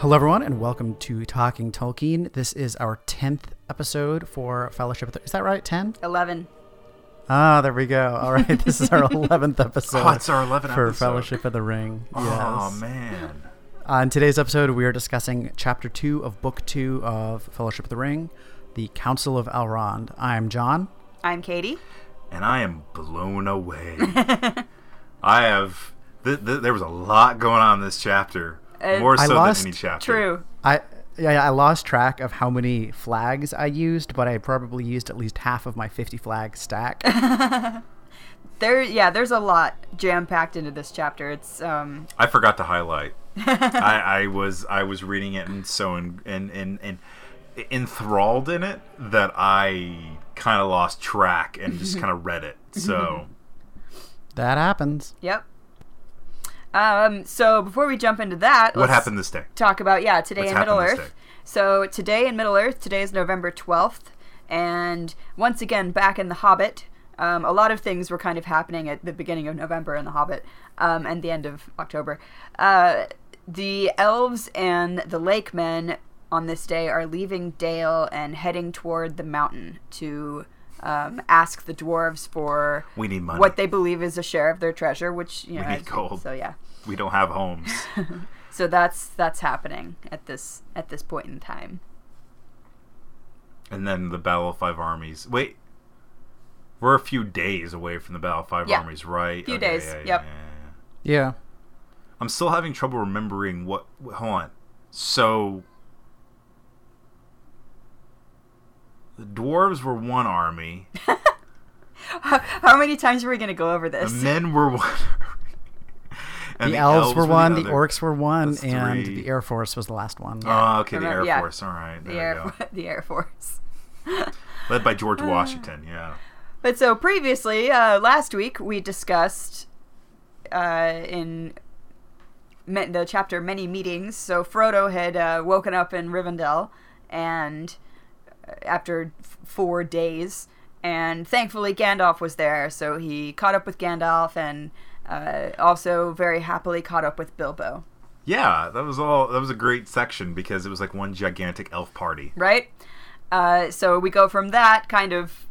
Hello everyone and welcome to Talking Tolkien. This is our 10th episode for Fellowship of the Ring. Is that right? 10? 11. Ah, there we go. All right, this is our 11th episode. Oh, it's our 11th for Fellowship of the Ring. Yes. Oh, man. On today's episode, we are discussing Chapter 2 of Book 2 of Fellowship of the Ring, The Council of Elrond. I'm John. I'm Katie. And I am blown away. I have... There was a lot going on in this chapter. More so than any chapter. True. I lost track of how many flags I used, but I probably used at least half of my 50 flag stack. There's a lot jam packed into this chapter. It's I forgot to highlight. I was reading it and so enthralled in it that I kind of lost track and just kind of read it. So that happens. Yep. So before we jump into that, what happened this day? Talk about today in Middle-Earth. So today in Middle-Earth, today is November 12th, and once again back in The Hobbit, a lot of things were kind of happening at the beginning of November in The Hobbit, and the end of October. The elves and the lake men on this day are leaving Dale and heading toward the mountain to ask the dwarves for what they believe is a share of their treasure, which we need gold. So we don't have homes. So that's happening at this point in time. And then the Battle of Five Armies. Wait, we're a few days away from the Battle of Five Armies, right? A few days. Yeah. I'm still having trouble remembering what. Hold on. So. The dwarves were one army. How many times are we going to go over this? The men were one army. And the elves were one, the orcs were one, and the Air Force was the last one. Yeah. Oh, okay, the Air Force. All right, the Air Force. Led by George Washington, But so previously, last week, we discussed in the chapter Many Meetings, so Frodo had woken up in Rivendell and... after 4 days, and thankfully Gandalf was there, so he caught up with Gandalf and also very happily caught up with Bilbo. That was a great section because it was like one gigantic elf party, right? So we go from that kind of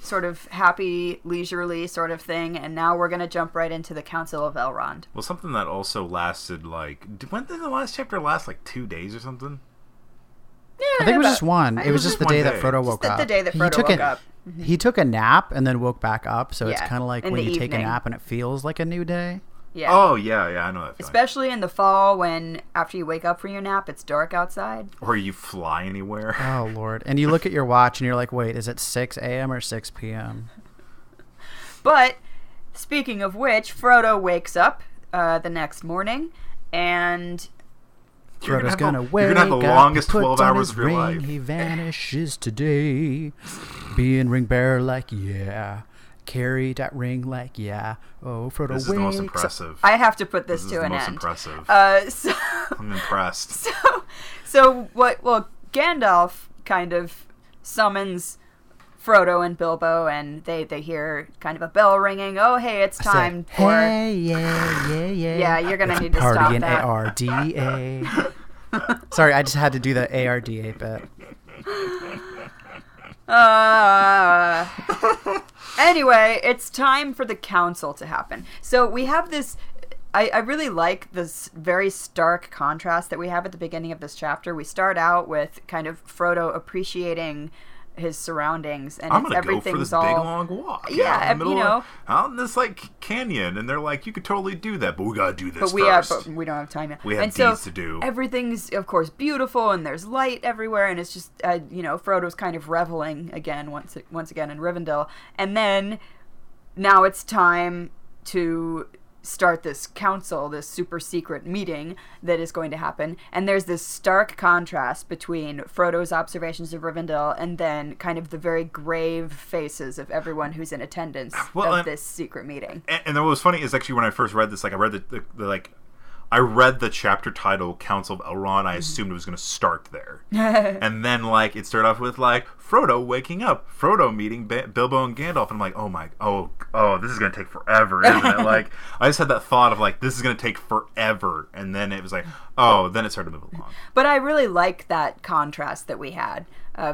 sort of happy, leisurely sort of thing, and now we're going to jump right into the Council of Elrond. Well, something that also lasted when did the last chapter last, like 2 days or something? Yeah, I think it was just one. It was just the day that Frodo woke up. He took a nap and then woke back up, so it's kind of like when you take a nap and it feels like a new day. Yeah. Oh, yeah, I know that feeling. Especially in the fall when after you wake up from your nap, it's dark outside. Or you fly anywhere. Oh, Lord. And you look at your watch and you're like, wait, is it 6 a.m. or 6 p.m.? But speaking of which, Frodo wakes up the next morning and... You're gonna have the longest 12 hours of your life. He vanishes today. Being ring bearer, like carry that ring, like Oh, Frodo, this is the most impressive. I have to put this to an end. This is the most impressive. I'm impressed. So what? Well, Gandalf kind of summons Frodo and Bilbo, and they hear kind of a bell ringing. Oh, hey, it's time for... Hey, yeah. You're going to need to stop that. Party in ARDA. Sorry, I just had to do the ARDA bit. Anyway, it's time for the council to happen. So we have this... I really like this very stark contrast that we have at the beginning of this chapter. We start out with kind of Frodo appreciating... his surroundings, and everything's go for this big long walk. Out in this canyon, and they're like, you could totally do that, but we gotta do this first. But we don't have time yet. We have deeds to do. Everything's of course beautiful, and there's light everywhere, and it's just Frodo's kind of reveling again once again in Rivendell, and then now it's time to start this council, this super secret meeting that is going to happen. And there's this stark contrast between Frodo's observations of Rivendell and then kind of the very grave faces of everyone who's in attendance this secret meeting. And what was funny is actually when I first read this, I read the I read the chapter title Council of Elrond. I assumed it was going to start there. And then, like, it started off with, like, Frodo waking up, Frodo meeting Bilbo and Gandalf. And I'm like, oh, this is going to take forever, isn't it? Like, I just had that thought of, like, this is going to take forever. And then it was like, oh, then it started to move along. But I really like that contrast that we had.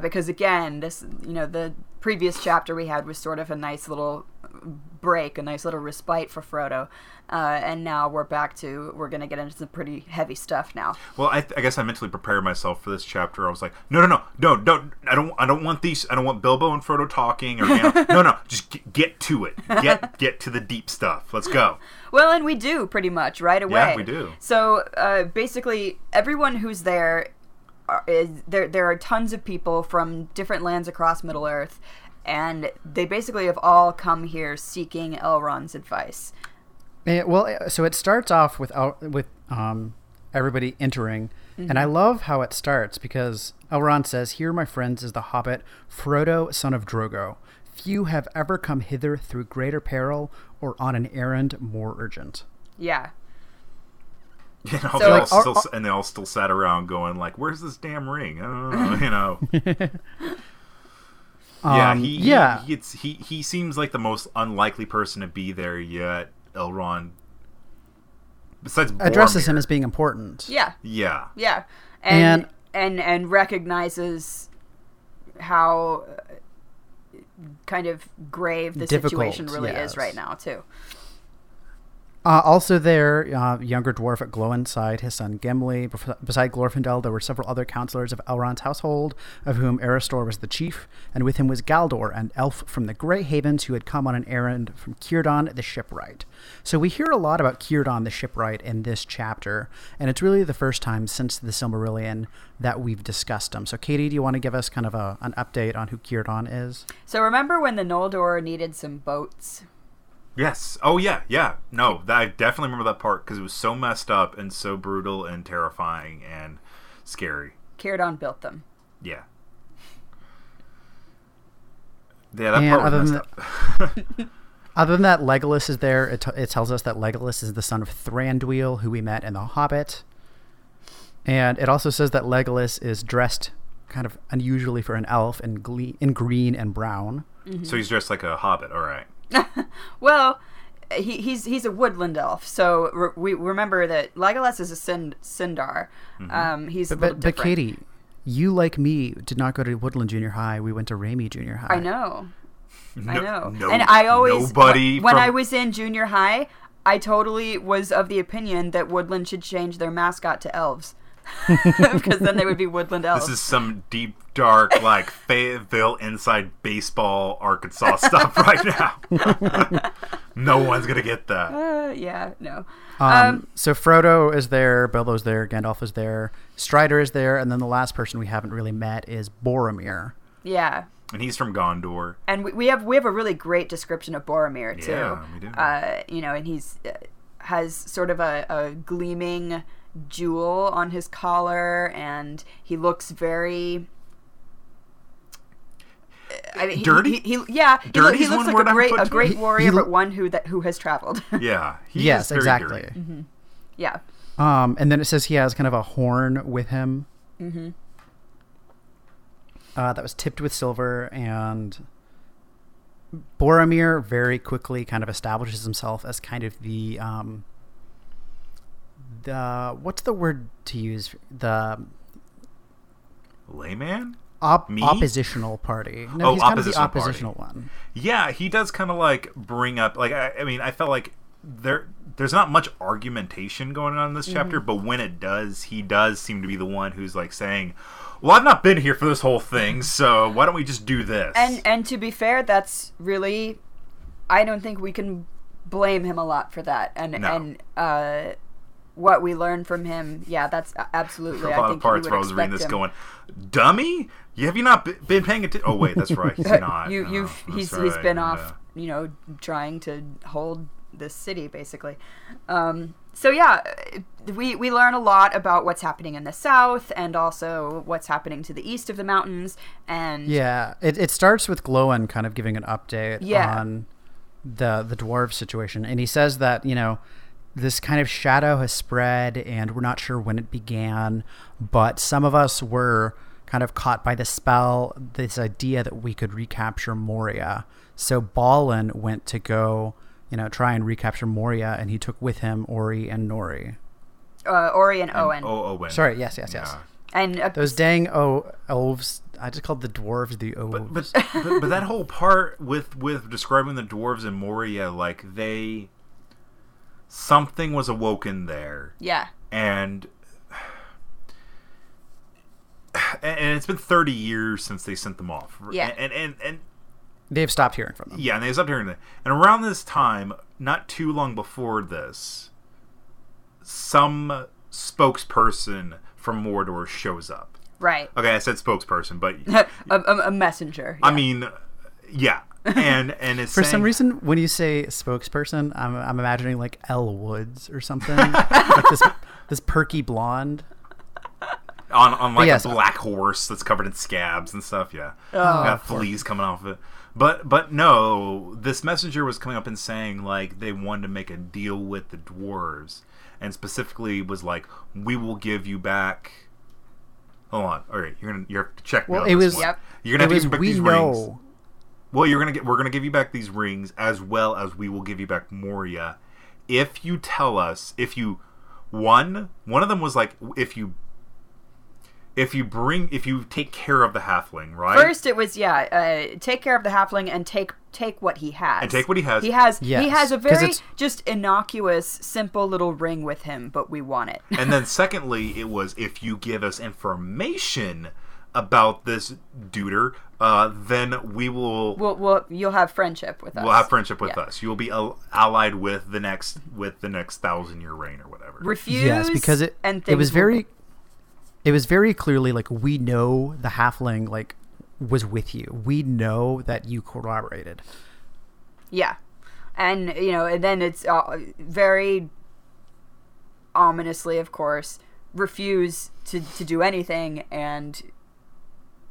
Because, again, this, you know, the previous chapter we had was sort of a nice little break, a nice little respite for Frodo. And now we're going to get into some pretty heavy stuff now. Well, I guess I mentally prepared myself for this chapter. I was like, no, I don't want Bilbo and Frodo talking, or just get to it. Get to the deep stuff. Let's go. Well, and we do pretty much right away. Yeah, we do. So, basically everyone who's there are tons of people from different lands across Middle-earth, and they basically have all come here seeking Elrond's advice. So it starts off with everybody entering, and I love how it starts, because Elrond says, "Here, my friends, is the hobbit Frodo, son of Drogo. Few have ever come hither through greater peril or on an errand more urgent." Yeah. And, they all still sat around going, like, "Where's this damn ring?" I don't know, you know. He seems like the most unlikely person to be there, yet Elrond, besides Boromir, addresses him as being important. Yeah. And recognizes how kind of grave the situation really is right now, too. Also there, younger dwarf at Glóin's side, his son Gimli. Beside Glorfindel, there were several other counselors of Elrond's household, of whom Aristor was the chief, and with him was Galdor, an elf from the Grey Havens who had come on an errand from Círdan the Shipwright. So we hear a lot about Círdan the Shipwright in this chapter, and it's really the first time since the Silmarillion that we've discussed him. So Katie, do you want to give us kind of an update on who Círdan is? So remember when the Noldor needed some boats? Yes. Oh, yeah. No, I definitely remember that part, because it was so messed up and so brutal and terrifying and scary. Círdan built them. Yeah. Yeah, that part was messed up. Other than that, Legolas is there. It tells us that Legolas is the son of Thranduil, who we met in The Hobbit. And it also says that Legolas is dressed kind of unusually for an elf in green and brown. Mm-hmm. So he's dressed like a hobbit. All right. Well, he's a woodland elf, so we remember that Legolas is a Sindar. Mm-hmm. He's a little different. But Katie, you, like me, did not go to Woodland Junior High. We went to Ramey Junior High. I know. No, and I always, when I was in junior high, I totally was of the opinion that Woodland should change their mascot to elves. Because then they would be woodland elves. This is some deep, dark, like Fayetteville inside baseball Arkansas stuff right now. No one's gonna get that. So Frodo is there, Bilbo's there, Gandalf is there, Strider is there, and then the last person we haven't really met is Boromir. Yeah. And he's from Gondor. And we have a really great description of Boromir too. Yeah, we do. And he's has sort of a gleaming jewel on his collar, and he looks very dirty. Dirty he looks like a great warrior, but one who has traveled. Yeah. Yes, exactly. Mm-hmm. Yeah. And then it says he has kind of a horn with him. Mm-hmm. That was tipped with silver, and Boromir very quickly kind of establishes himself as kind of the what's the word to use? The layman? Oppositional party. No, he's kind of the oppositional one. Yeah, he does kind of like bring up, like, I felt like there's not much argumentation going on in this chapter, but when it does, he does seem to be the one who's like saying, "Well, I've not been here for this whole thing, so why don't we just do this?" And to be fair, that's really, I don't think we can blame him a lot for that. What we learn from him, yeah, that's absolutely. There are a lot of parts where I was reading this, going, "Dummy, have you not been paying attention?" Oh wait, that's right. He's not. He's been off, trying to hold this city basically. So yeah, we learn a lot about what's happening in the south, and also what's happening to the east of the mountains. And yeah, it starts with Glóin kind of giving an update on the dwarf situation, and he says that this kind of shadow has spread, and we're not sure when it began, but some of us were kind of caught by the spell, this idea that we could recapture Moria. So Balin went to go, try and recapture Moria, and he took with him Ori and Owen. Sorry, yes. And those dang elves, I just called the dwarves the elves. But that whole part with describing the dwarves in Moria, like something was awoken there. Yeah. And it's been 30 years since they sent them off. Yeah. And they've stopped hearing from them. Yeah, and they stopped hearing them. And around this time, not too long before this, some spokesperson from Mordor shows up. Right. Okay, I said spokesperson, but a messenger. Yeah. I mean, yeah. And it's for some reason when you say spokesperson, I'm imagining like Elle Woods or something, like this perky blonde on like a black horse that's covered in scabs and stuff. Yeah, got fleas coming off of it. But no, this messenger was coming up and saying like they wanted to make a deal with the dwarves, and specifically was like, we will give you back. Hold on, all right, you have to check. Well, me on it this was one. Yep. You're gonna have to give these rings. Well, we're gonna give you back these rings, as well as we will give you back Moria, if you tell us. If you, one of them was like, if you take care of the halfling, right? First, it was take care of the halfling and take what he has. And take what he has. He has a very just innocuous, simple little ring with him, but we want it. And then secondly, it was if you give us information about this duder, then we will. You'll have friendship with us. We'll have friendship with us. You will be allied with the next 1,000-year reign or whatever. Refuse. Yes, because it was very clearly like, we know the halfling like was with you. We know that you corroborated. Yeah, and and then it's very ominously, of course, refuse to do anything and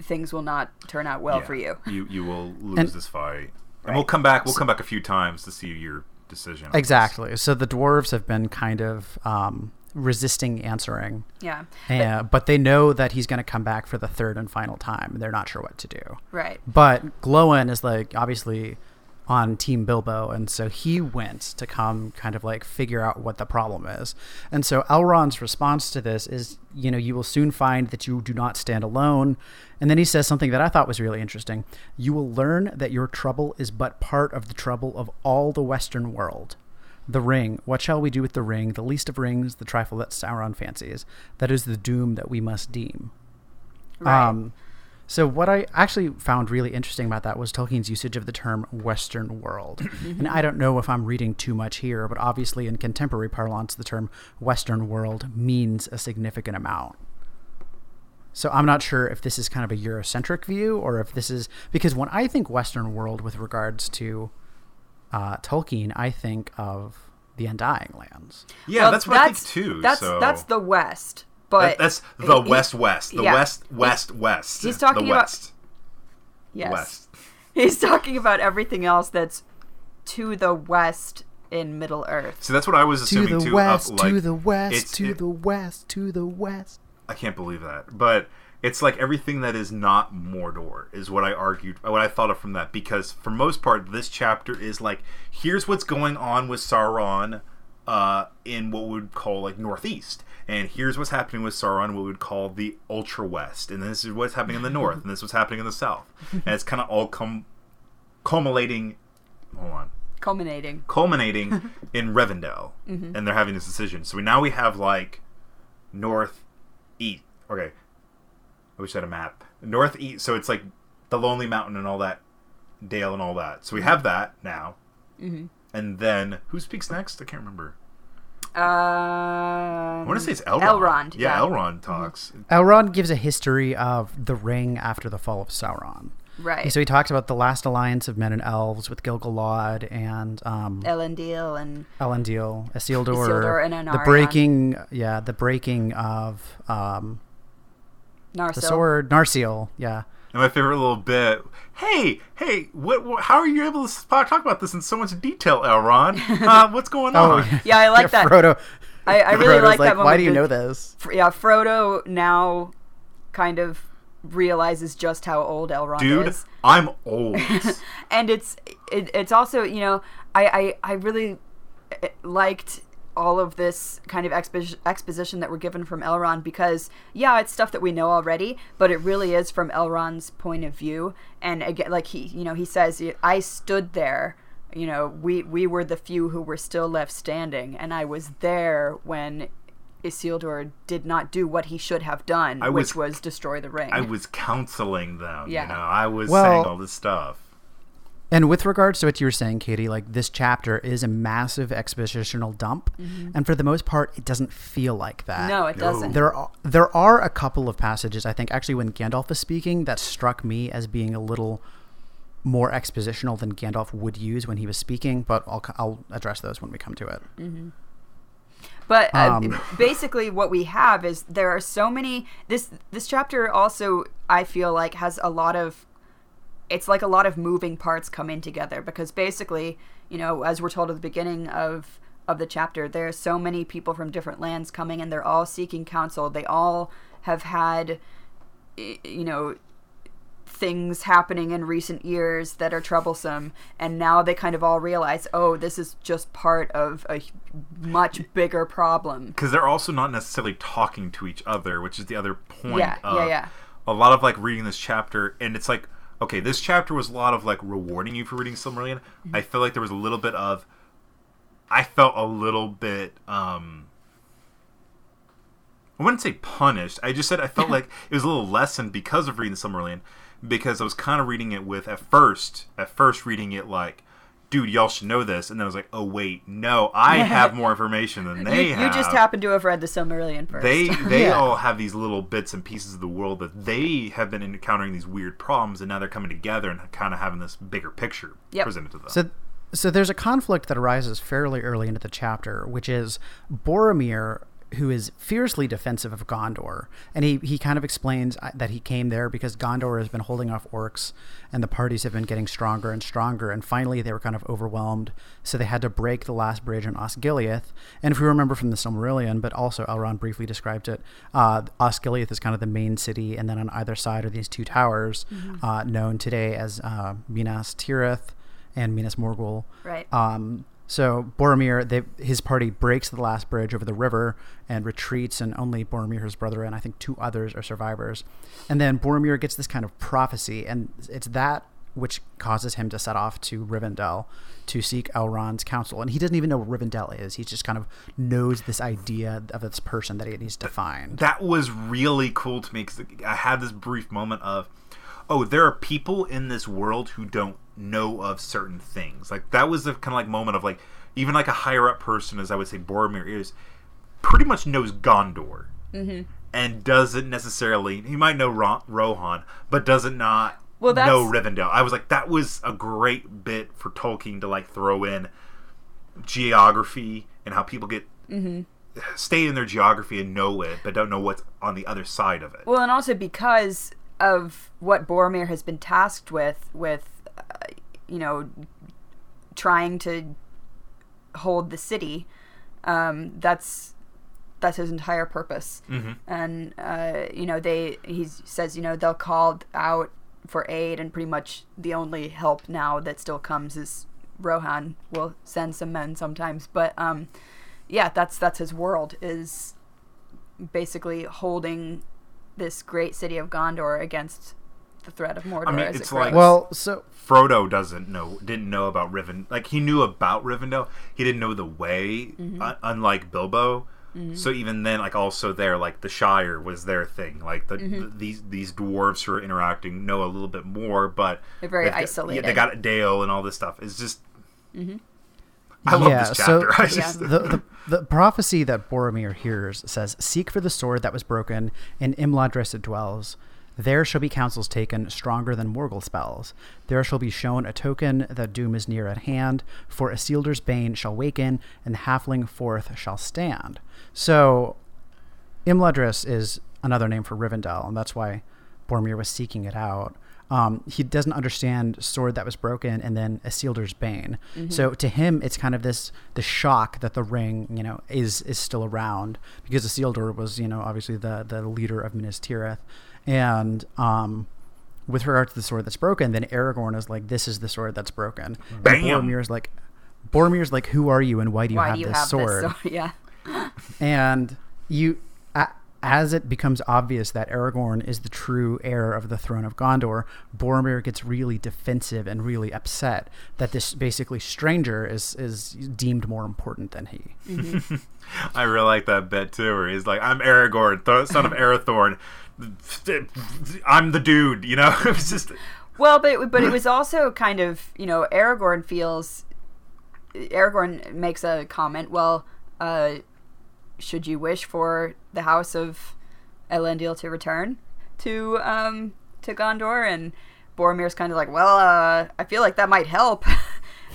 things will not turn out well for you. You will lose this fight. Right. And we'll come back a few times to see your decision. Exactly. So the dwarves have been kind of resisting answering. Yeah. But they know that he's going to come back for the third and final time. They're not sure what to do. Right. But Glóin is like obviously on Team Bilbo, and so he went to come kind of like figure out what the problem is. And so Elrond's response to this is, you will soon find that you do not stand alone. And then he says something that I thought was really interesting. You will learn that your trouble is but part of the trouble of all the Western world. The ring. What shall we do with the ring? The least of rings, the trifle that Sauron fancies. That is the doom that we must deem. Right. So what I actually found really interesting about that was Tolkien's usage of the term Western world. And I don't know if I'm reading too much here, but obviously in contemporary parlance, the term Western world means a significant amount. So I'm not sure if this is kind of a Eurocentric view or if this is... Because when I think Western world with regards to Tolkien, I think of the Undying Lands. Yeah, well, that's what I think too. That's the West. But that's the West. The West. He's talking about West. Yes. West. He's talking about everything else that's to the west in Middle-earth. So that's what I was assuming too. To the west. I can't believe that. But it's like everything that is not Mordor is what I argued, what I thought of from that. Because for most part, this chapter is like, here's what's going on with Sauron in what we would call like Northeast. And here's what's happening with Sauron, what we would call the Ultra West. And this is what's happening in the North. And this is what's happening in the South. And it's kind of all culminating in Rivendell. Mm-hmm. And they're having this decision. So now we have like North East. Okay. I wish I had a map. North East. So it's like the Lonely Mountain and all that. Dale and all that. So we have that now. Mm-hmm. And then who speaks next? I can't remember. I want to say it's Elrond. Yeah, Elrond talks. Elrond gives a history of the ring after the fall of Sauron. Right. So he talks about the last alliance of men and elves with Gil-galad and Elendil, Isildur, and Anarion. The breaking of Narsil. The sword Narsil. Yeah. And my favorite little bit, hey, what, how are you able to talk about this in so much detail, Elrond? What's going on? Yeah, I like that. Frodo. I really like that moment. Why do you know this? Yeah, Frodo now kind of realizes just how old Elrond is. Dude, I'm old. And it's also, you know, I really liked all of this kind of exposition that we're given from Elrond, because it's stuff that we know already, but it really is from Elrond's point of view. And again, like he says, I stood there, you know, we were the few who were still left standing, and I was there when Isildur did not do what he should have done, which was destroy the ring. I was counseling them, you know, I was saying all this stuff. And with regards to what you were saying, Katie, like, this chapter is a massive expositional dump, mm-hmm. and for the most part, it doesn't feel like that. No, it doesn't. There are a couple of passages, I think, actually when Gandalf is speaking, that struck me as being a little more expositional than Gandalf would use when he was speaking, but I'll address those when we come to it. Mm-hmm. But basically what we have is there are so many... This chapter also, I feel like, has a lot of... It's like a lot of moving parts come in together, because basically, you know, as we're told at the beginning of the chapter, there are so many people from different lands coming, and they're all seeking counsel. They all have had, you know, things happening in recent years that are troublesome, and now they kind of all realize, oh, this is just part of a much bigger problem. Because they're also not necessarily talking to each other, which is the other point. Yeah. A lot of, like, reading this chapter, and it's like, okay, this chapter was a lot of, like, rewarding you for reading Silmarillion. Mm-hmm. I feel like there was a little bit of... I felt a little bit... I wouldn't say punished. I just said I felt like it was a little lessened because of reading Silmarillion. Because I was kind of reading it with, at first reading it like, dude, y'all should know this. And then I was like, oh, wait, no, I have more information than they have. You just happen to have read the Silmarillion first. They all have these little bits and pieces of the world that they have been encountering these weird problems, and now they're coming together and kind of having this bigger picture presented to them. So there's a conflict that arises fairly early into the chapter, which is Boromir, who is fiercely defensive of Gondor. And he kind of explains that he came there because Gondor has been holding off orcs, and the parties have been getting stronger and stronger, and finally they were kind of overwhelmed, so they had to break the last bridge on Osgiliath. And if we remember from the Silmarillion, but also Elrond briefly described it, Osgiliath is kind of the main city, and then on either side are these two towers, mm-hmm. Known today as Minas Tirith and Minas Morgul. Right. So Boromir, his party breaks the last bridge over the river and retreats, and only Boromir, his brother, and I think two others are survivors. And then Boromir gets this kind of prophecy, and it's that which causes him to set off to Rivendell to seek Elrond's counsel. And he doesn't even know what Rivendell is. He just kind of knows this idea of this person that he needs to find. That was really cool to me, because I had this brief moment of, oh, there are people in this world who don't know of certain things. Like, that was the kind of, like, moment of, like, even, like, a higher up person, as I would say Boromir is, pretty much knows Gondor, mm-hmm. and doesn't necessarily, he might know Rohan, but doesn't not know Rivendell. I was like, that was a great bit for Tolkien to, like, throw in geography and how people get mm-hmm. stay in their geography and know it, but don't know what's on the other side of it. Well, and also because of what Boromir has been tasked with you know, trying to hold the city. That's his entire purpose. Mm-hmm. And you know, he says, you know, they'll call out for aid, and pretty much the only help now that still comes is Rohan will send some men sometimes. But that's his world, is basically holding this great city of Gondor against the threat of Mordor. I mean, it's like, so Frodo didn't know about Rivendell. Like, he knew about Rivendell, he didn't know the way, mm-hmm. Unlike Bilbo. Mm-hmm. So even then, like, also there, like, the Shire was their thing. Like, mm-hmm. These dwarves who are interacting know a little bit more, but they're very isolated. They got Dale and all this stuff. It's just. Mm-hmm. I love this chapter. So, the prophecy that Boromir hears says, "Seek for the sword that was broken, in Imladris it dwells. There shall be counsels taken stronger than Morgul spells. There shall be shown a token that doom is near at hand, for Isildur's bane shall waken, and the halfling forth shall stand." So Imladris is another name for Rivendell, and that's why Boromir was seeking it out. He doesn't understand sword that was broken and then Isildur's bane. Mm-hmm. So to him, it's kind of the shock that the ring, you know, is still around, because Isildur was, you know, obviously the leader of Minas Tirith. And with regard to the sword that's broken, then Aragorn is like, this is the sword that's broken. Bam! And Boromir's like, who are you and why do you have this sword? Yeah. And you... As it becomes obvious that Aragorn is the true heir of the throne of Gondor, Boromir gets really defensive and really upset that this basically stranger is deemed more important than he. Mm-hmm. I really like that bit too, where he's like, I'm Aragorn, son of Arathorn. I'm the dude, you know? It was just... Well, but it was also kind of, you know, Aragorn makes a comment, well, should you wish for the house of Elendil to return to Gondor? And Boromir's kind of like, well, I feel like that might help.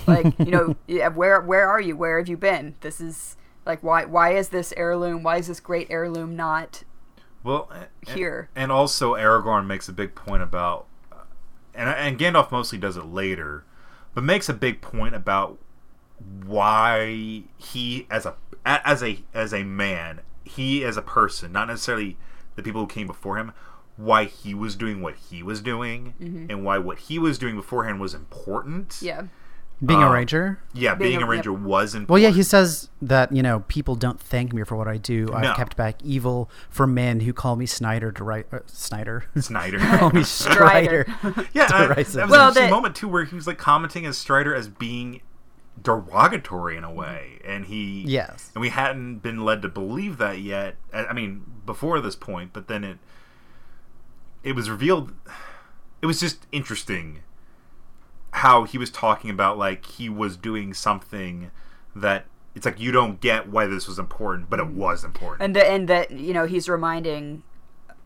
Like, you know, yeah, where are you? Where have you been? This is like, why is this heirloom? Why is this great heirloom not here? And also Aragorn makes a big point about, and Gandalf mostly does it later, but makes a big point about why he as a person, not necessarily the people who came before him, why he was doing what he was doing, mm-hmm. and why what he was doing beforehand was important. Yeah. Being a ranger? Yeah, being a ranger was important. Well, yeah, he says that, you know, people don't thank me for what I do. I've kept back evil for men who call me Snyder. Call me Strider. Yeah, that was a moment, too, where he was, like, commenting as Strider as being... derogatory in a way, and and we hadn't been led to believe that yet. I mean, before this point, but then it was revealed. It was just interesting how he was talking about, like, he was doing something that it's like you don't get why this was important, but it was important, and that, you know, he's reminding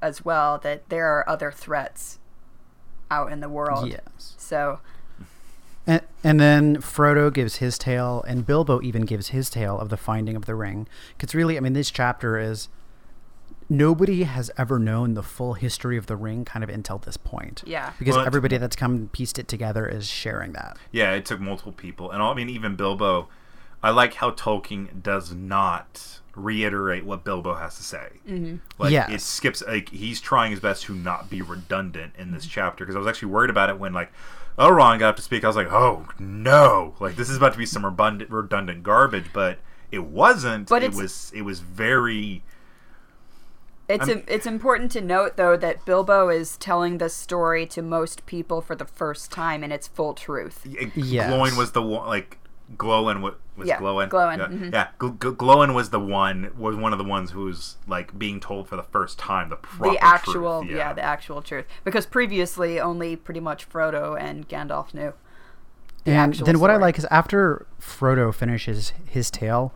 as well that there are other threats out in the world. Yes, so. And then Frodo gives his tale, and Bilbo even gives his tale of the finding of the ring. Because really, I mean, this chapter is... Nobody has ever known the full history of the ring kind of until this point. Yeah. Because everybody that's come and pieced it together is sharing that. Yeah, it took multiple people. And I mean, even Bilbo... I like how Tolkien does not reiterate what Bilbo has to say. Mm-hmm. Like, it skips... Like, he's trying his best to not be redundant in this chapter. Because I was actually worried about it when, like... Elrond got up to speak. I was like, oh, no. Like, this is about to be some redundant garbage, but it wasn't. But it was very... It's important to note, though, that Bilbo is telling the story to most people for the first time in its full truth. Yes. Glóin was the one, like... Glóin. Yeah, mm-hmm. Glóin was one of the ones who's, like, being told for the first time the actual truth. Because previously only pretty much Frodo and Gandalf knew. And then what story. I like is after Frodo finishes his tale,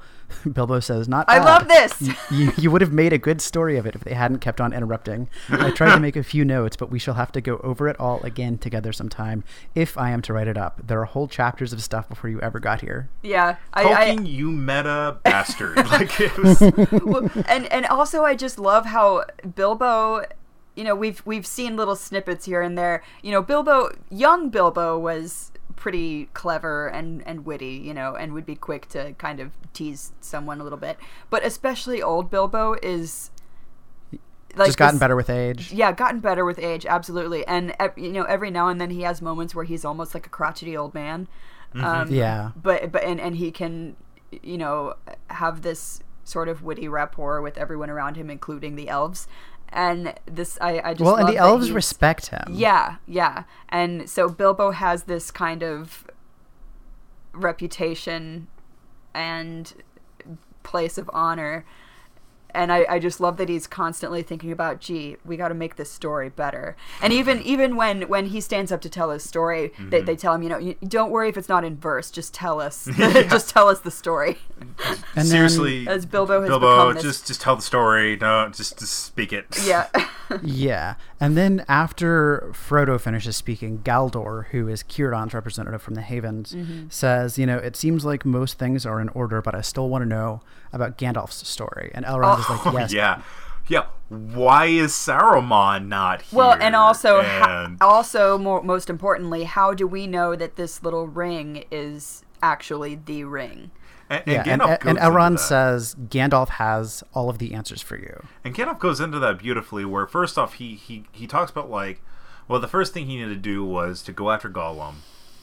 Bilbo says, "Not bad. I love this. You would have made a good story of it if they hadn't kept on interrupting. I tried to make a few notes, but we shall have to go over it all again together sometime if I am to write it up. There are whole chapters of stuff before you ever got here." Yeah, Tolkien, you meta bastard. Like, it was... Well, and also I just love how Bilbo. You know, we've seen little snippets here and there. You know, young Bilbo was pretty clever and witty, you know, and would be quick to kind of tease someone a little bit. But especially old Bilbo is... like, just gotten better with age. Yeah, gotten better with age, absolutely. And, you know, every now and then he has moments where he's almost like a crotchety old man. Mm-hmm. But he can, you know, have this sort of witty rapport with everyone around him, including the elves. And this, I just love and the elves respect him. Yeah, yeah. And so Bilbo has this kind of reputation and place of honor. And I just love that he's constantly thinking about, gee, we got to make this story better. And even when he stands up to tell his story, mm-hmm. they tell him, you know, don't worry if it's not in verse. Just tell us. Just tell us the story. And seriously, as Bilbo has just tell the story. No, just speak it. Yeah. Yeah. And then after Frodo finishes speaking, Galdor, who is Círdan's representative from the Havens, mm-hmm. says, you know, it seems like most things are in order, but I still want to know about Gandalf's story. And Elrond. Like, yes. Yeah, Yeah, why is Saruman not here? Well, and also, most importantly, how do we know that this little ring is actually the ring? And Elrond says, Gandalf has all of the answers for you. And Gandalf goes into that beautifully, where first off, he talks about, like, well, the first thing he needed to do was to go after Gollum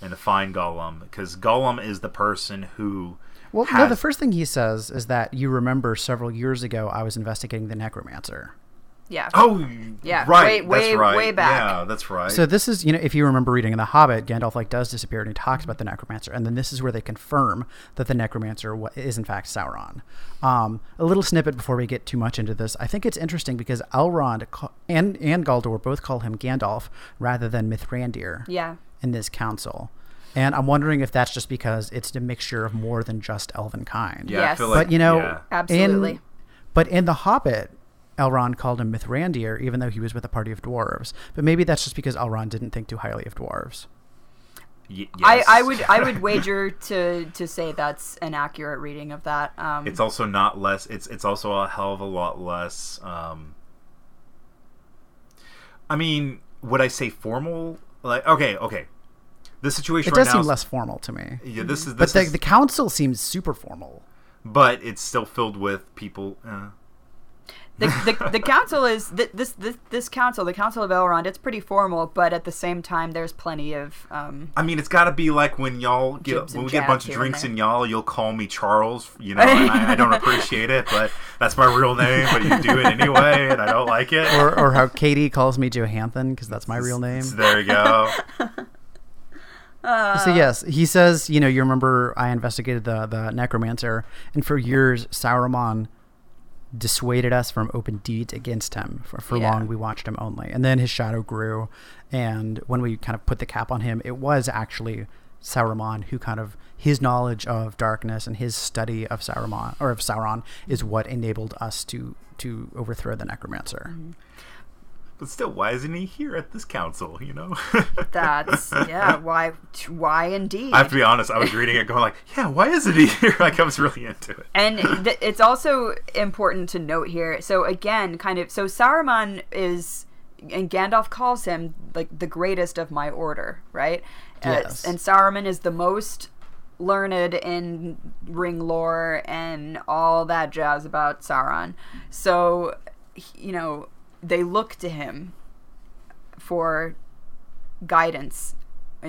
and to find Gollum, because Gollum is the person who... Well, no, the first thing he says is that, you remember several years ago I was investigating the Necromancer. Yeah. Oh, yeah. Right. Way back. Yeah, that's right. So this is, if you remember reading in The Hobbit, Gandalf does disappear and he talks about the Necromancer, and then this is where they confirm that the Necromancer is in fact Sauron. A little snippet before we get too much into this. I think it's interesting because Elrond and Galdor both call him Gandalf rather than Mithrandir. Yeah. In this council. And I'm wondering if that's just because it's a mixture of more than just elven kind. Yeah, yes. I feel like, but, yeah. Absolutely. But in The Hobbit, Elrond called him Mithrandir, even though he was with a party of dwarves. But maybe that's just because Elrond didn't think too highly of dwarves. Yes. I would wager to say that's an accurate reading of that. It's also not less. It's also a hell of a lot less. I mean, would I say formal? Like, okay. This situation right now... It does seem less formal to me. Yeah, this is... But the council seems super formal. But it's still filled with people... The council is... This council, the Council of Elrond, it's pretty formal, but at the same time, there's plenty of... I mean, it's got to be like when y'all get... When we get a bunch of drinks and you'll call me Charles, and I don't appreciate it, but that's my real name, but you do it anyway, and I don't like it. Or how Katie calls me Johanthan, because that's my real name. So there you go. So yes, he says, you remember I investigated the Necromancer, and for years Saruman dissuaded us from open deeds against him. For long we watched him only, and then his shadow grew, and when we kind of put the cap on him, it was actually Saruman who kind of, his knowledge of darkness and his study of Saruman, or of Sauron, is what enabled us to overthrow the Necromancer. Mm-hmm. But still, why isn't he here at this council, That's, yeah, why indeed? I have to be honest, I was reading it going like, yeah, why isn't he here? I was really into it. And it's also important to note here, so again, so Saruman is, and Gandalf calls him, the greatest of my order, right? Yes. And Saruman is the most learned in ring lore and all that jazz about Sauron. So, they look to him for guidance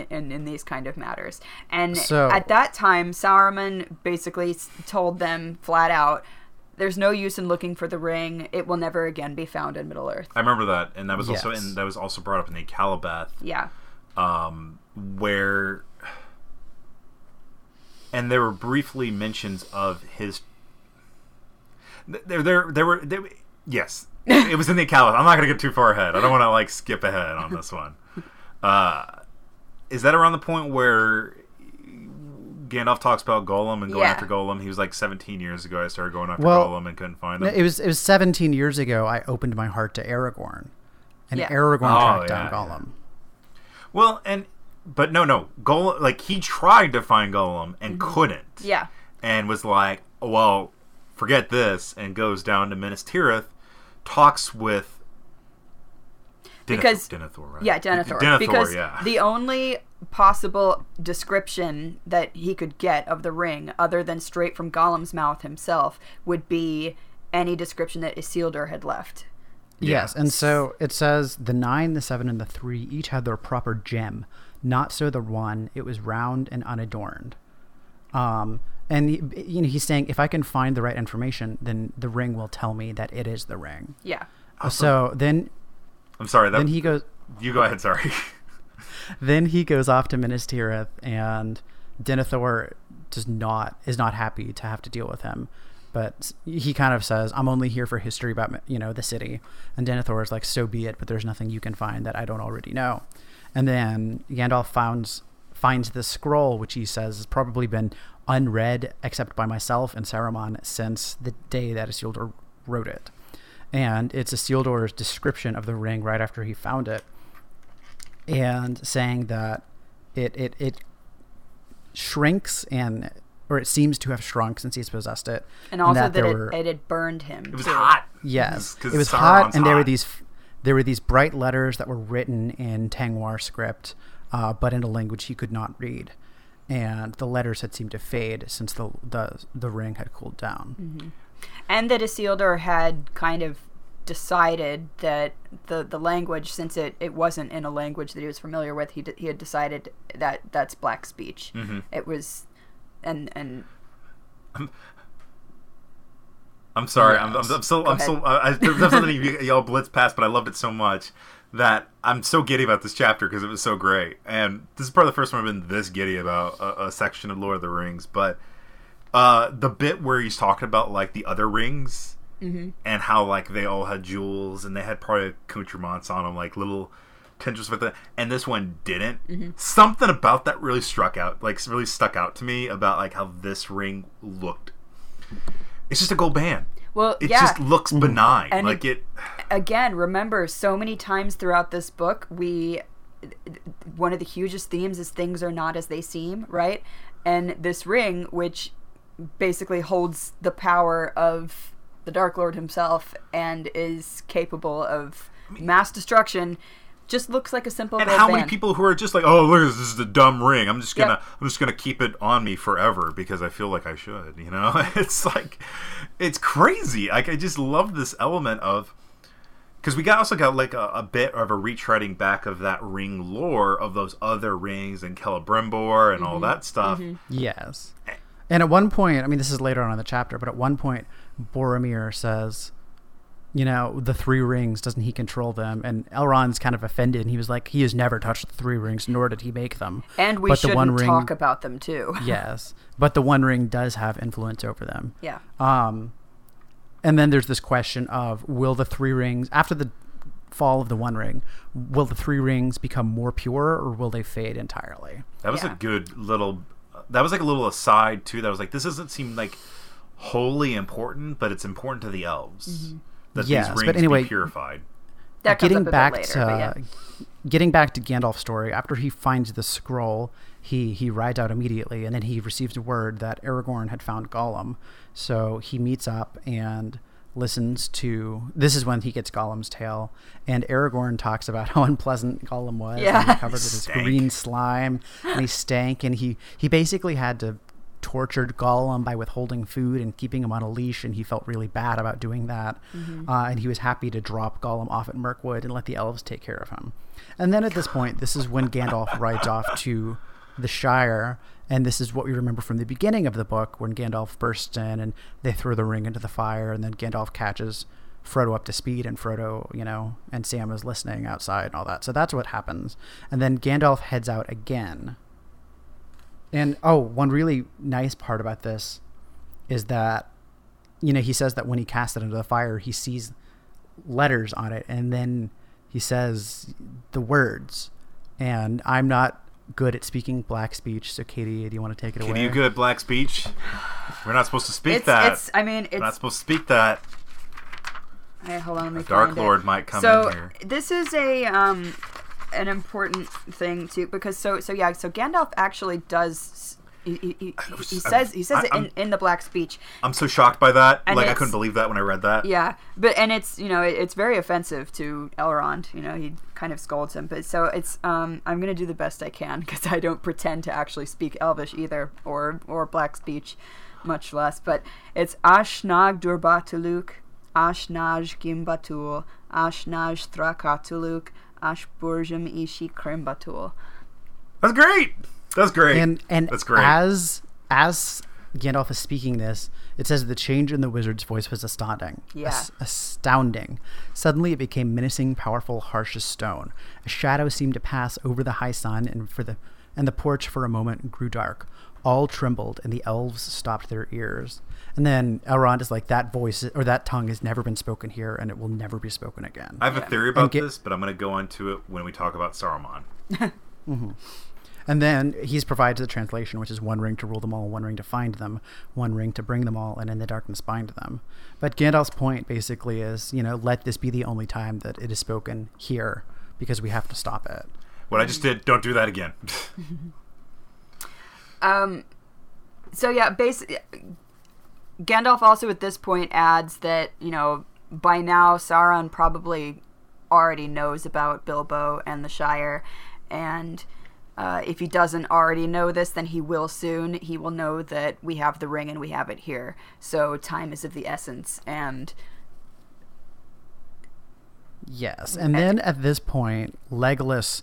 in these kind of matters. And so, at that time, Saruman basically told them flat out, there's no use in looking for the ring. It will never again be found in Middle-earth. I remember that. And that was also brought up in the Calabath. Yeah. Where... And there were briefly mentions of his... There were yes. It was in the Calabath. I'm not going to get too far ahead. I don't want to skip ahead on this one. Is that around the point where Gandalf talks about Gollum and going after Gollum? He was 17 years ago. I started going after Gollum and couldn't find him. It was 17 years ago. I opened my heart to Aragorn, and Aragorn tracked down Gollum. Yeah. Well, but no, Gollum he tried to find Gollum and couldn't. Yeah, and was like, well, forget this, and goes down to Minas Tirith. Talks with Denethor, right? Yeah, Denethor. Because the only possible description that he could get of the ring, other than straight from Gollum's mouth himself, would be any description that Isildur had left. Yes, and so it says, the 9, the 7, and the 3 each had their proper gem. Not so the 1. It was round and unadorned. And he's saying, if I can find the right information, then the ring will tell me that it is the ring. Yeah. So then... I'm sorry. Then he goes... You go ahead, sorry. Then he goes off to Minas Tirith, and Denethor is not happy to have to deal with him. But he kind of says, I'm only here for history about, the city. And Denethor is like, so be it, but there's nothing you can find that I don't already know. And then Gandalf finds the scroll, which he says has probably been unread except by myself and Saruman since the day that Isildur wrote it. And it's Isildur's description of the ring right after he found it, and saying that it shrinks and or it seems to have shrunk since he's possessed it. And also that it had burned him. It was hot. Yes, it was hot, and there were these bright letters that were written in Tengwar script, but in a language he could not read. And the letters had seemed to fade since the ring had cooled down. Mm-hmm. And that Isildur had kind of decided that the language, since it wasn't in a language that he was familiar with, he had decided that that's black speech. Mm-hmm. It was, and. I'm sorry. There's something y'all blitz past, but I loved it so much that I'm so giddy about this chapter because it was so great. And this is probably the first time I've been this giddy about a section of Lord of the Rings. But the bit where he's talking about like the other rings mm-hmm. and how like they all had jewels and they had probably accoutrements on them, like little tendrils with it, and this one didn't. Mm-hmm. Something about that really stuck out to me about like how this ring looked. It's just a gold band. Well, it just looks benign. And like it. Again, remember, so many times throughout this book, one of the hugest themes is things are not as they seem, right? And this ring, which basically holds the power of the Dark Lord himself and is capable of mass destruction, just looks like a simple gold band. And how many people who are just like, oh, look, this is a dumb ring. I'm just gonna keep it on me forever because I feel like I should. You know, it's like, it's crazy. Like I just love this element of, because we got like a bit of a retreading back of that ring lore of those other rings and Celebrimbor and mm-hmm. all that stuff. Mm-hmm. Yes. And at one point, I mean, this is later on in the chapter, but at one point, Boromir says, you know, the three rings, doesn't he control them? And Elrond's kind of offended, and he was like, he has never touched the three rings, nor did he make them. And we shouldn't talk about them, too. Yes. But the one ring does have influence over them. Yeah. And then there's this question of, will the three rings, after the fall of the one ring, will the three rings become more pure, or will they fade entirely? That was a good little, that was like a little aside, too, that was like, this doesn't seem like wholly important, but it's important to the elves. Mm-hmm. That yes, these rings but anyway, be purified. That getting back later, getting back to Gandalf's story, after he finds the scroll, he rides out immediately, and then he receives word that Aragorn had found Gollum. So he meets up and listens to. This is when he gets Gollum's tale, and Aragorn talks about how unpleasant Gollum was. Yeah, and he covered with his green slime, and he stank, and he basically had to. Tortured Gollum by withholding food and keeping him on a leash, and he felt really bad about doing that. Mm-hmm. And he was happy to drop Gollum off at Mirkwood and let the elves take care of him. And then at this point, this is when Gandalf rides off to the Shire, and this is what we remember from the beginning of the book when Gandalf bursts in and they throw the ring into the fire, and then Gandalf catches Frodo up to speed, and Frodo, you know, and Sam is listening outside and all that. So that's what happens. And then Gandalf heads out again. And, one really nice part about this is that, you know, he says that when he casts it into the fire, he sees letters on it, and then he says the words. And I'm not good at speaking black speech, so Katie, do you want to take it away? Katie, you good at black speech? We're not supposed to speak that. We're not supposed to speak that. All right, hold on, let me find it. Dark Lord might come in here. So this is an important thing too, because so Gandalf actually does. He says it in the black speech. I'm so shocked by that. And like I couldn't believe that when I read that. Yeah, but and it's, you know, it's very offensive to Elrond. You know, he kind of scolds him. But so it's I'm gonna do the best I can because I don't pretend to actually speak Elvish either or black speech, much less. But it's Ashnag Durbatuluk, Ashnaj Gimbatul, Ashnaj Thrakatuluk. Ashburjum Ishi Krimbatul. That's great. And that's great. As Gandalf is speaking this, it says the change in the wizard's voice was astounding. Yeah. Astounding. Suddenly it became menacing, powerful, harsh as stone. A shadow seemed to pass over the high sun, and the porch for a moment grew dark. All trembled, and the elves stopped their ears. And then Elrond is like, that voice or that tongue has never been spoken here, and it will never be spoken again. I have a theory about this, but I'm going to go into it when we talk about Saruman. Mm-hmm. And then he provides the translation, which is one ring to rule them all, one ring to find them, one ring to bring them all, and in the darkness bind them. But Gandalf's point basically is, you know, let this be the only time that it is spoken here, because we have to stop it. What I just did, don't do that again. So yeah, basically, Gandalf also at this point adds that, you know, by now Sauron probably already knows about Bilbo and the Shire, and if he doesn't already know this, then he will soon. He will know that we have the ring and we have it here. So time is of the essence. And yes, and then at this point, Legolas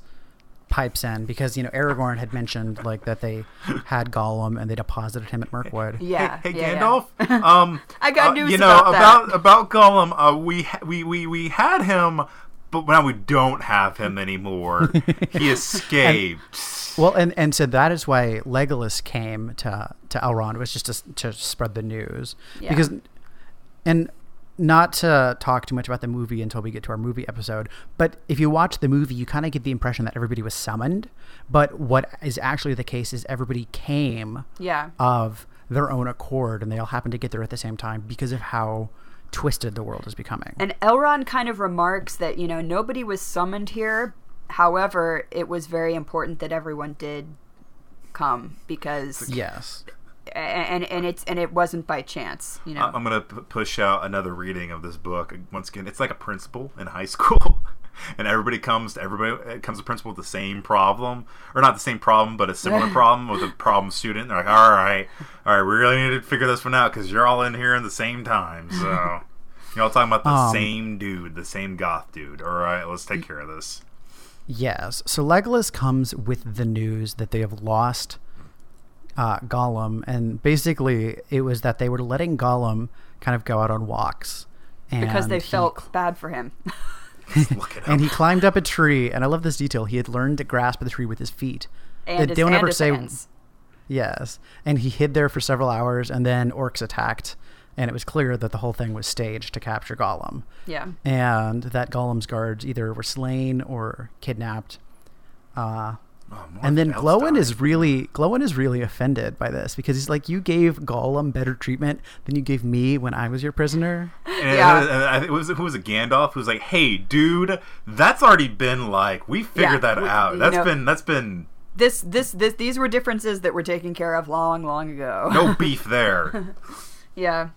pipes in because, you know, Aragorn had mentioned like that they had Gollum and they deposited him at Mirkwood. Yeah, hey, Gandalf. Yeah. I got news about that. About Gollum. We had him. But now we don't have him anymore. He escaped. And so that is why Legolas came to Elrond, was just to spread the news. Yeah. Because, and not to talk too much about the movie until we get to our movie episode, but if you watch the movie, you kind of get the impression that everybody was summoned. But what is actually the case is everybody came of their own accord, and they all happened to get there at the same time because of how twisted the world is becoming. And Elrond kind of remarks that, you know, nobody was summoned here. However, it was very important that everyone did come because it wasn't by chance. You know, I'm gonna push out another reading of this book once again. It's like a principal in high school, and everybody comes to principal with the same problem, or not the same problem, but a similar problem with a problem student. They're like, all right, we really need to figure this one out because you're all in here in the same time. So you're all talking about the same dude, the same goth dude. All right, let's take care of this. Yes. So Legolas comes with the news that they have lost Gollum, and basically it was that they were letting Gollum kind of go out on walks, and because they felt bad for him. And he climbed up a tree, and I love this detail. He had learned to grasp the tree with his feet. And they don't ever say hands. Yes. And he hid there for several hours, and then orcs attacked, and it was clear that the whole thing was staged to capture Gollum. Yeah. And that Gollum's guards either were slain or kidnapped. And then Glóin is really offended by this because he's like, you gave Gollum better treatment than you gave me when I was your prisoner. And it was Gandalf who's like, hey, dude, that's already been like, we figured that out. That's been. These were differences that were taken care of long, long ago. No beef there. Yeah.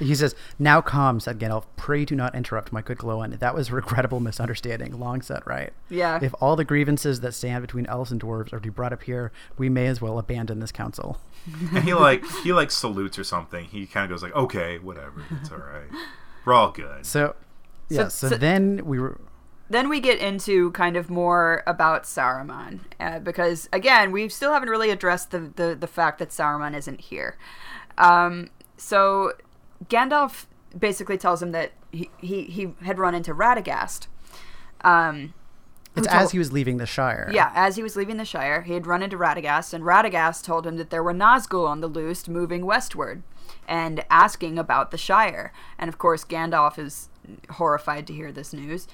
He says, now come, said Gandalf, pray do not interrupt my good Glóin. That was a regrettable misunderstanding. Long said right. Yeah. If all the grievances that stand between elves and dwarves are to be brought up here, we may as well abandon this council. And he salutes or something. He kind of goes like, okay, whatever. It's all right. We're all good. Then we get into kind of more about Saruman. Because, again, we still haven't really addressed the fact that Saruman isn't here. So Gandalf basically tells him that he had run into Radagast. As he was leaving the Shire. Yeah, as he was leaving the Shire, he had run into Radagast, and Radagast told him that there were Nazgul on the loose moving westward and asking about the Shire. And, of course, Gandalf is horrified to hear this news.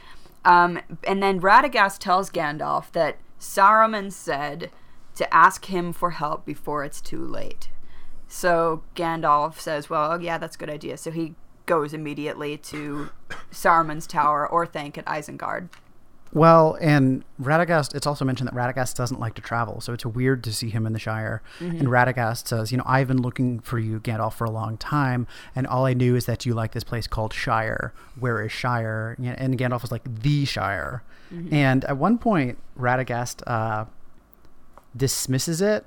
And then Radagast tells Gandalf that Saruman said to ask him for help before it's too late. So Gandalf says, well, yeah, that's a good idea. So he goes immediately to Saruman's tower, or Orthanc at Isengard. Well, and Radagast, it's also mentioned that Radagast doesn't like to travel, so it's weird to see him in the Shire. Mm-hmm. And Radagast says, you know, I've been looking for you, Gandalf, for a long time, and all I knew is that you like this place called Shire. Where is Shire? And Gandalf was like, the Shire. Mm-hmm. And at one point, Radagast dismisses it.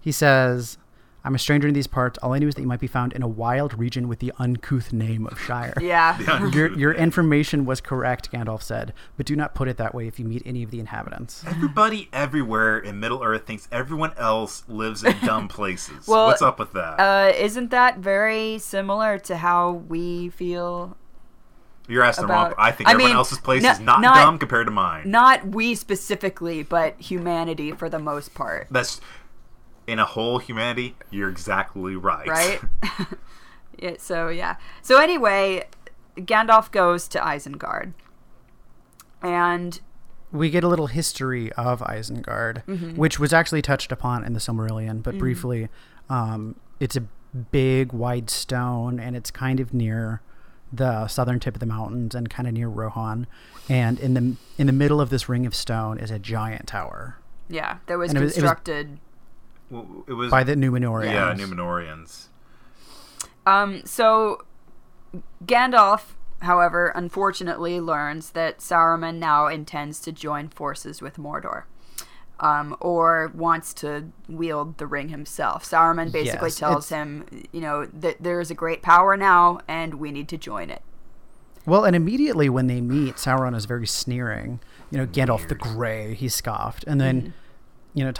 He says, I'm a stranger in these parts. All I knew is that you might be found in a wild region with the uncouth name of Shire. Yeah. Your information was correct, Gandalf said, but do not put it that way if you meet any of the inhabitants. Everybody everywhere in Middle-Earth thinks everyone else lives in dumb places. Well, what's up with that? Isn't that very similar to how we feel? You're asking about, the wrong. I think everyone else's place is not dumb compared to mine. Not we specifically, but humanity for the most part. That's... In a whole humanity, you're exactly right. Right? So anyway, Gandalf goes to Isengard. And we get a little history of Isengard, mm-hmm. which was actually touched upon in the Silmarillion, but mm-hmm. briefly, it's a big, wide stone, and it's kind of near the southern tip of the mountains and kind of near Rohan. And in the middle of this ring of stone is a giant tower. Yeah, that was constructed... It was by the Numenorians. Yeah, Numenorians. So Gandalf, however, unfortunately learns that Saruman now intends to join forces with Mordor, or wants to wield the ring himself. Saruman basically tells him, you know, that there is a great power now and we need to join it. Well, and immediately when they meet, Sauron is very sneering. You know, Gandalf the Grey, he scoffed. And then, you know,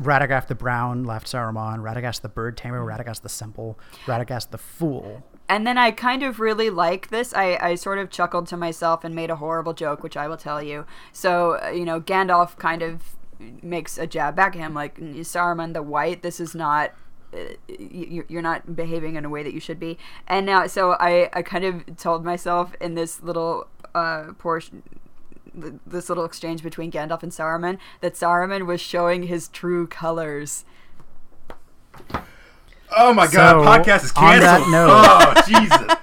Radagast the Brown laughed Saruman, Radagast the Bird Tamer, Radagast the Simple, Radagast the Fool. And then I kind of really like this. I sort of chuckled to myself and made a horrible joke, which I will tell you. So, you know, Gandalf kind of makes a jab back at him, like, Saruman the White, this is not... you're not behaving in a way that you should be. And now, so I kind of told myself in this little portion... this little exchange between Gandalf and Saruman, that Saruman was showing his true colors. Oh my God, podcast is canceled. On that note, oh, Jesus.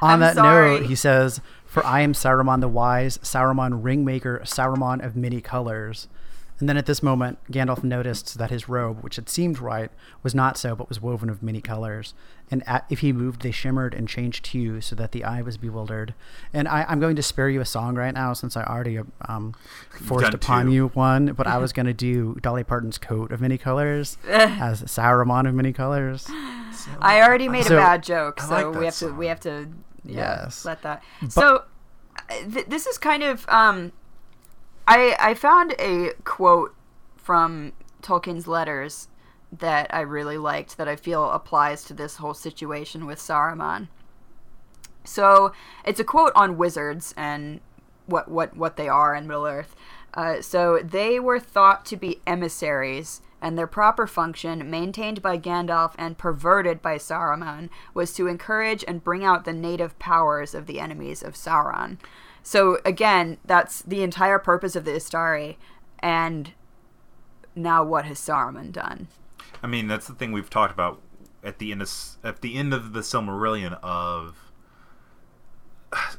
On that note, he says, "For I am Saruman the Wise, Saruman Ringmaker, Saruman of many colors." And then at this moment, Gandalf noticed that his robe, which had seemed white, was not so, but was woven of many colors. And if he moved, they shimmered and changed hue so that the eye was bewildered. And I'm going to spare you a song right now since I already forced upon you one, but I was going to do Dolly Parton's Coat of Many Colors as Saruman of Many Colors. I already made a bad joke, so like we have to let that. But, so this is kind of... I found a quote from Tolkien's letters that I really liked that I feel applies to this whole situation with Saruman. So it's a quote on wizards and what they are in Middle-earth. So they were thought to be emissaries, and their proper function, maintained by Gandalf and perverted by Saruman, was to encourage and bring out the native powers of the enemies of Sauron. So, again, that's the entire purpose of the Istari, and now what has Saruman done? I mean, that's the thing we've talked about at the end of the Silmarillion of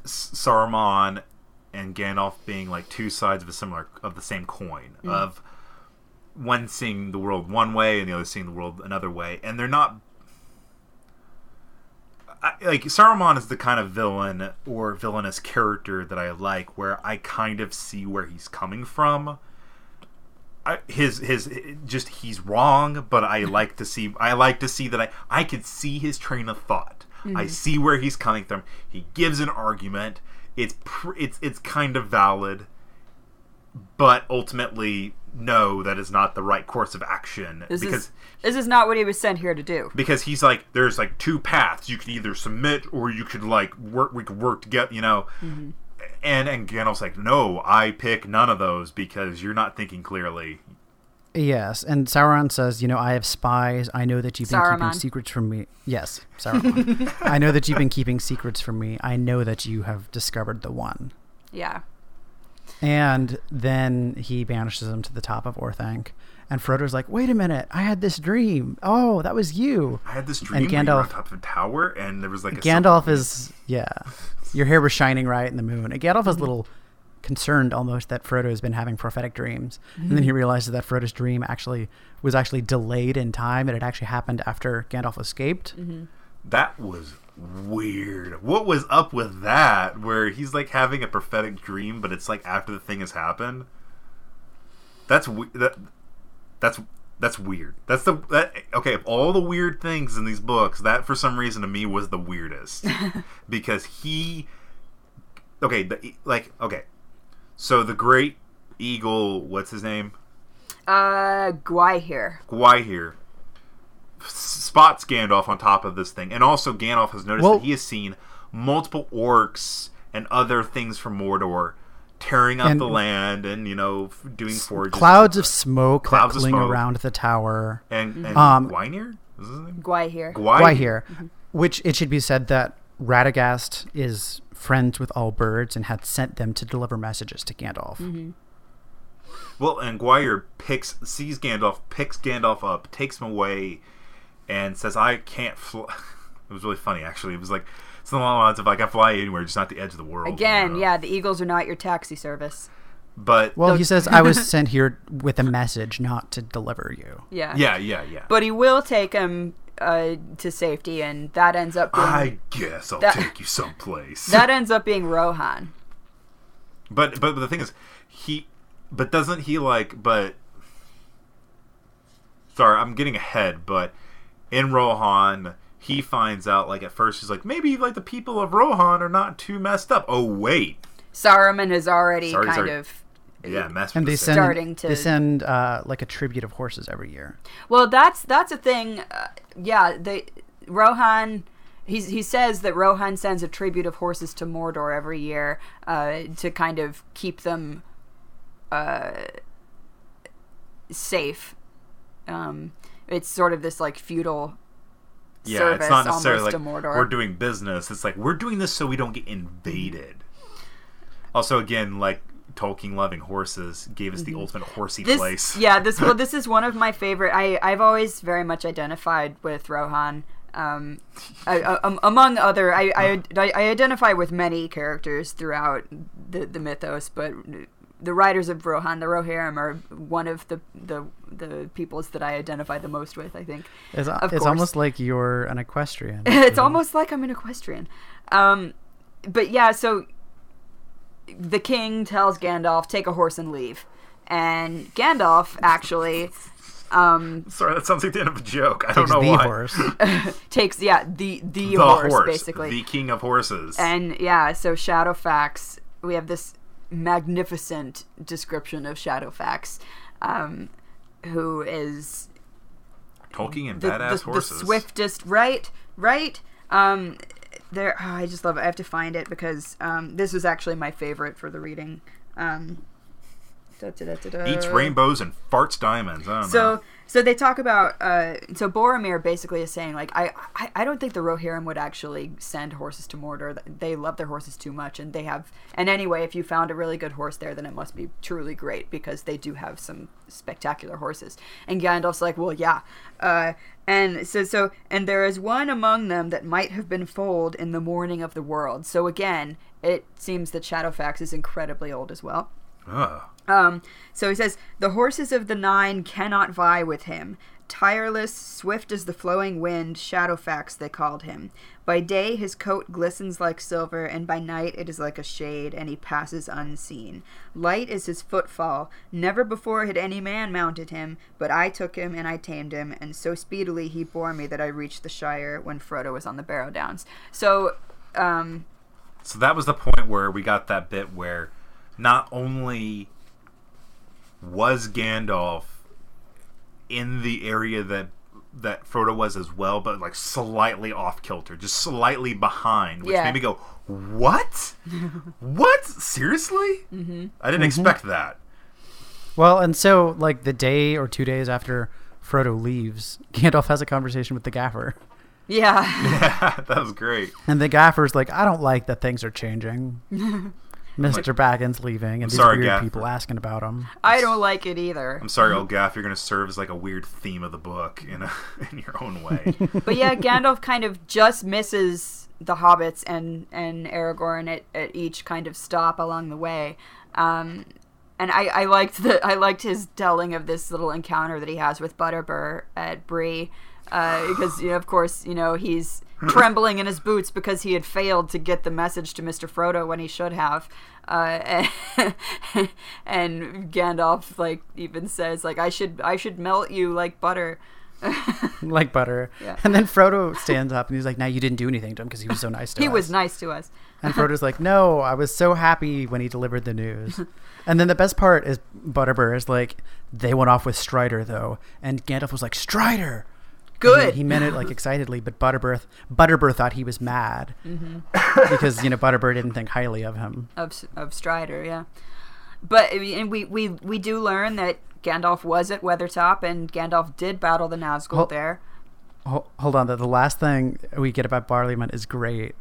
Saruman and Gandalf being like two sides of the same coin, of one seeing the world one way and the other seeing the world another way, and they're not... like Saruman is the kind of villain or villainous character that I like, where I kind of see where he's coming from. He's wrong, but I like to see. I like to see that I could see his train of thought. Mm-hmm. I see where he's coming from. He gives an argument. It's kind of valid, but ultimately, no, that is not the right course of action. This is not what he was sent here to do. Because he's like, there's like two paths. You can either submit, or you could like work together, you know. Mm-hmm. And Gandalf's like, no, I pick none of those because you're not thinking clearly. Yes, and Sauron says, you know, I have spies. I know that you've been keeping secrets from me. Yes, Saruman. I know that you've been keeping secrets from me. I know that you have discovered the one. Yeah. And then he banishes him to the top of Orthanc. And Frodo's like, wait a minute, I had this dream. Oh, that was you. I had this dream and Gandalf, on top of the tower, and there was like a... Gandalf is, your hair was shining right in the moon. And Gandalf is a little concerned almost that Frodo has been having prophetic dreams. Mm-hmm. And then he realizes that Frodo's dream was actually delayed in time, and it actually happened after Gandalf escaped. Mm-hmm. That was weird. What was up with that, where he's like having a prophetic dream, but it's like after the thing has happened? That's weird. Okay, of all the weird things in these books, that for some reason to me was the weirdest. Because so the great eagle, what's his name? Gwaihir spots Gandalf on top of this thing, and also Gandalf has noticed that he has seen multiple orcs and other things from Mordor tearing up the land, and you know, doing forges. Clouds of smoke around the tower. And Gwaihir? Is his name? Gwaihir. Mm-hmm. Which it should be said that Radagast is friends with all birds and had sent them to deliver messages to Gandalf. Mm-hmm. Well, and Gwaihir sees Gandalf, picks Gandalf up, takes him away, and says, I can't fly. It was really funny, actually. It was like, it's the long lines of, like, I fly anywhere, just not the edge of the world. Again, you know? Yeah, the eagles are not your taxi service. But he says, I was sent here with a message, not to deliver you. Yeah. But he will take him to safety, and that ends up being... I guess I'll take you someplace. That ends up being Rohan. But the thing is, sorry, I'm getting ahead, but in Rohan... He finds out, at first, he's like, maybe, the people of Rohan are not too messed up. Oh, wait. Saruman has already kind of... Yeah, messed with starting to... They send, a tribute of horses every year. Well, that's a thing. Rohan... He says that Rohan sends a tribute of horses to Mordor every year to kind of keep them safe. It's sort of this, feudal... Yeah, it's not necessarily we're doing business. It's we're doing this so we don't get invaded. Also, again, Tolkien loving horses gave us the ultimate horsey place. Yeah, this is one of my favorite. I've always very much identified with Rohan. Among other, I identify with many characters throughout the mythos, but the writers of Rohan, the Rohirrim, are one of the peoples that I identify the most with, I think. It's almost like you're an equestrian. It's almost like I'm an equestrian. But yeah, so the king tells Gandalf, take a horse and leave. And Gandalf actually... sorry, that sounds like the end of a joke. I don't know why. Horse. Takes the horse, basically. The king of horses. And yeah, so Shadowfax, we have this... magnificent description of Shadowfax, who is Tolkien and badass horses. The swiftest, right? There, I just love it. I have to find it because this was actually my favorite for the reading. Eats rainbows and farts diamonds. I don't know. So they talk about Boromir basically is saying I don't think the Rohirrim would actually send horses to Mordor. They love their horses too much, and they have. And anyway, if you found a really good horse there, then it must be truly great because they do have some spectacular horses. And Gandalf's well, yeah. And so and there is one among them that might have been foaled in the morning of the world. So again, it seems that Shadowfax is incredibly old as well. Oh. So he says, the horses of the nine cannot vie with him. Tireless, swift as the flowing wind, Shadowfax they called him. By day his coat glistens like silver, and by night it is like a shade, and he passes unseen. Light is his footfall. Never before had any man mounted him, but I took him and I tamed him, and so speedily he bore me that I reached the Shire when Frodo was on the Barrow Downs. So that was the point where we got that bit where not only was Gandalf in the area that Frodo was as well, but slightly off kilter, just slightly behind, which made me go, what? What? Seriously? Mm-hmm. I didn't expect that. Well, and so the day or 2 days after Frodo leaves, Gandalf has a conversation with the gaffer. Yeah, that was great. And the gaffer's I don't like that things are changing. Mr. Baggins leaving, and these weird Gaff. People asking about him. I don't like it either. I'm sorry, old Gaff. You're going to serve as a weird theme of the book in your own way. But yeah, Gandalf kind of just misses the hobbits and Aragorn at each kind of stop along the way. And I liked his telling of this little encounter that he has with Butterbur at Bree, because of course he's trembling in his boots because he had failed to get the message to Mr. Frodo when he should have. And Gandalf even says I should melt you like butter. Yeah. And then Frodo stands up and he's now you didn't do anything to him because he was so nice to us. He was nice to us. And Frodo's no, I was so happy when he delivered the news. And then the best part is Butterbur is they went off with Strider though. And Gandalf was Strider. Good. He meant it excitedly, but Butterbur thought he was mad because Butterbur didn't think highly of him of Strider, yeah. But and we do learn that Gandalf was at Weathertop, and Gandalf did battle the Nazgul there. Hold on, the last thing we get about Barleyman is great.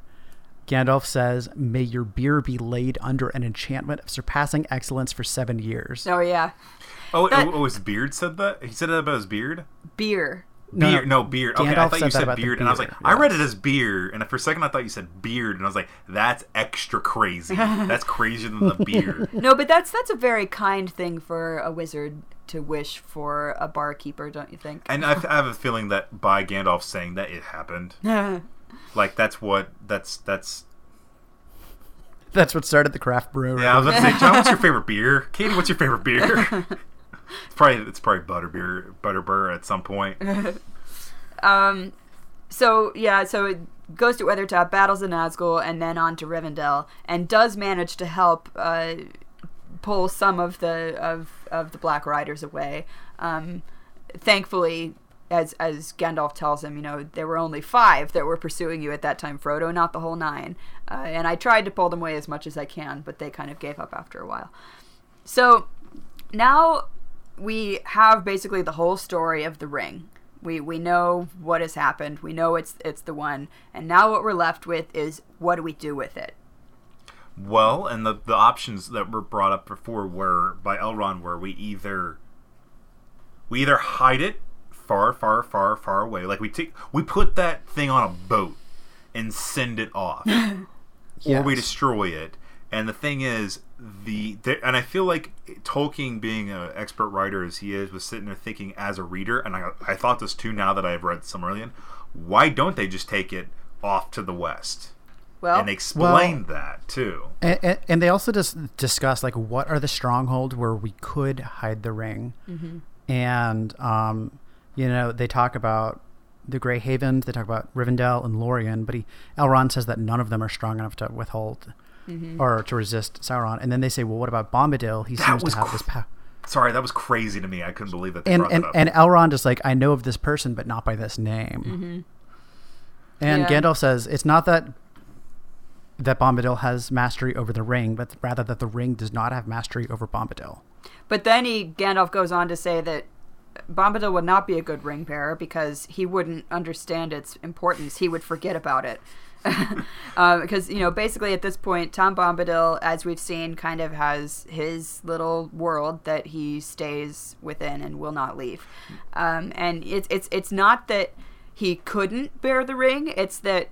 Gandalf says, "May your beer be laid under an enchantment of surpassing excellence for 7 years." Oh yeah. Oh, his beard said that. He said that about his beard. Beer. Beard. No, beard. Okay, Gandalf, I thought you said beard, and I was like, yes. I read it as beer, and for a second I thought you said beard, and I was like, that's extra crazy. That's crazier than the beard. No, but that's a very kind thing for a wizard to wish for a barkeeper, don't you think? And I have a feeling that by Gandalf saying that, it happened. Like, That's what started the craft brewery. Yeah, I was about to say, John, what's your favorite beer? Katie, what's your favorite beer? It's probably Butterbur at some point. So it goes to Weathertop, battles the Nazgul, and then on to Rivendell, and does manage to help pull some of the Black Riders away. Thankfully, as Gandalf tells him, there were only 5 that were pursuing you at that time, Frodo, not the whole 9. And I tried to pull them away as much as I can, but they kind of gave up after a while. So now we have basically the whole story of the ring. We know what has happened. We know it's the one. And now what we're left with is, what do we do with it? Well, and the options that were brought up before were, by Elrond, were we either hide it far, far, far, far away. Like, we put that thing on a boat and send it off. Yes. Or we destroy it. And the thing is, and I feel like Tolkien, being an expert writer as he is, was sitting there thinking as a reader, and I thought this too now that I've read Silmarillion, why don't they just take it off to the west? Well, and explained that too. And they also just discussed, like, what are the strongholds where we could hide the ring? Mm-hmm. And, they talk about the Grey Havens, they talk about Rivendell and Lorien, but Elrond says that none of them are strong enough to withhold... Mm-hmm. Or to resist Sauron. And then they say, well, what about Bombadil? He seems to have this power. Sorry, that was crazy to me. I couldn't believe that they brought that up. And Elrond is like, I know of this person, but not by this name. Mm-hmm. And Gandalf says, it's not that Bombadil has mastery over the ring, but rather that the ring does not have mastery over Bombadil. But then Gandalf goes on to say that Bombadil would not be a good ring bearer because he wouldn't understand its importance. He would forget about it. Because basically at this point, Tom Bombadil, as we've seen, kind of has his little world that he stays within and will not leave. And it's not that he couldn't bear the ring; it's that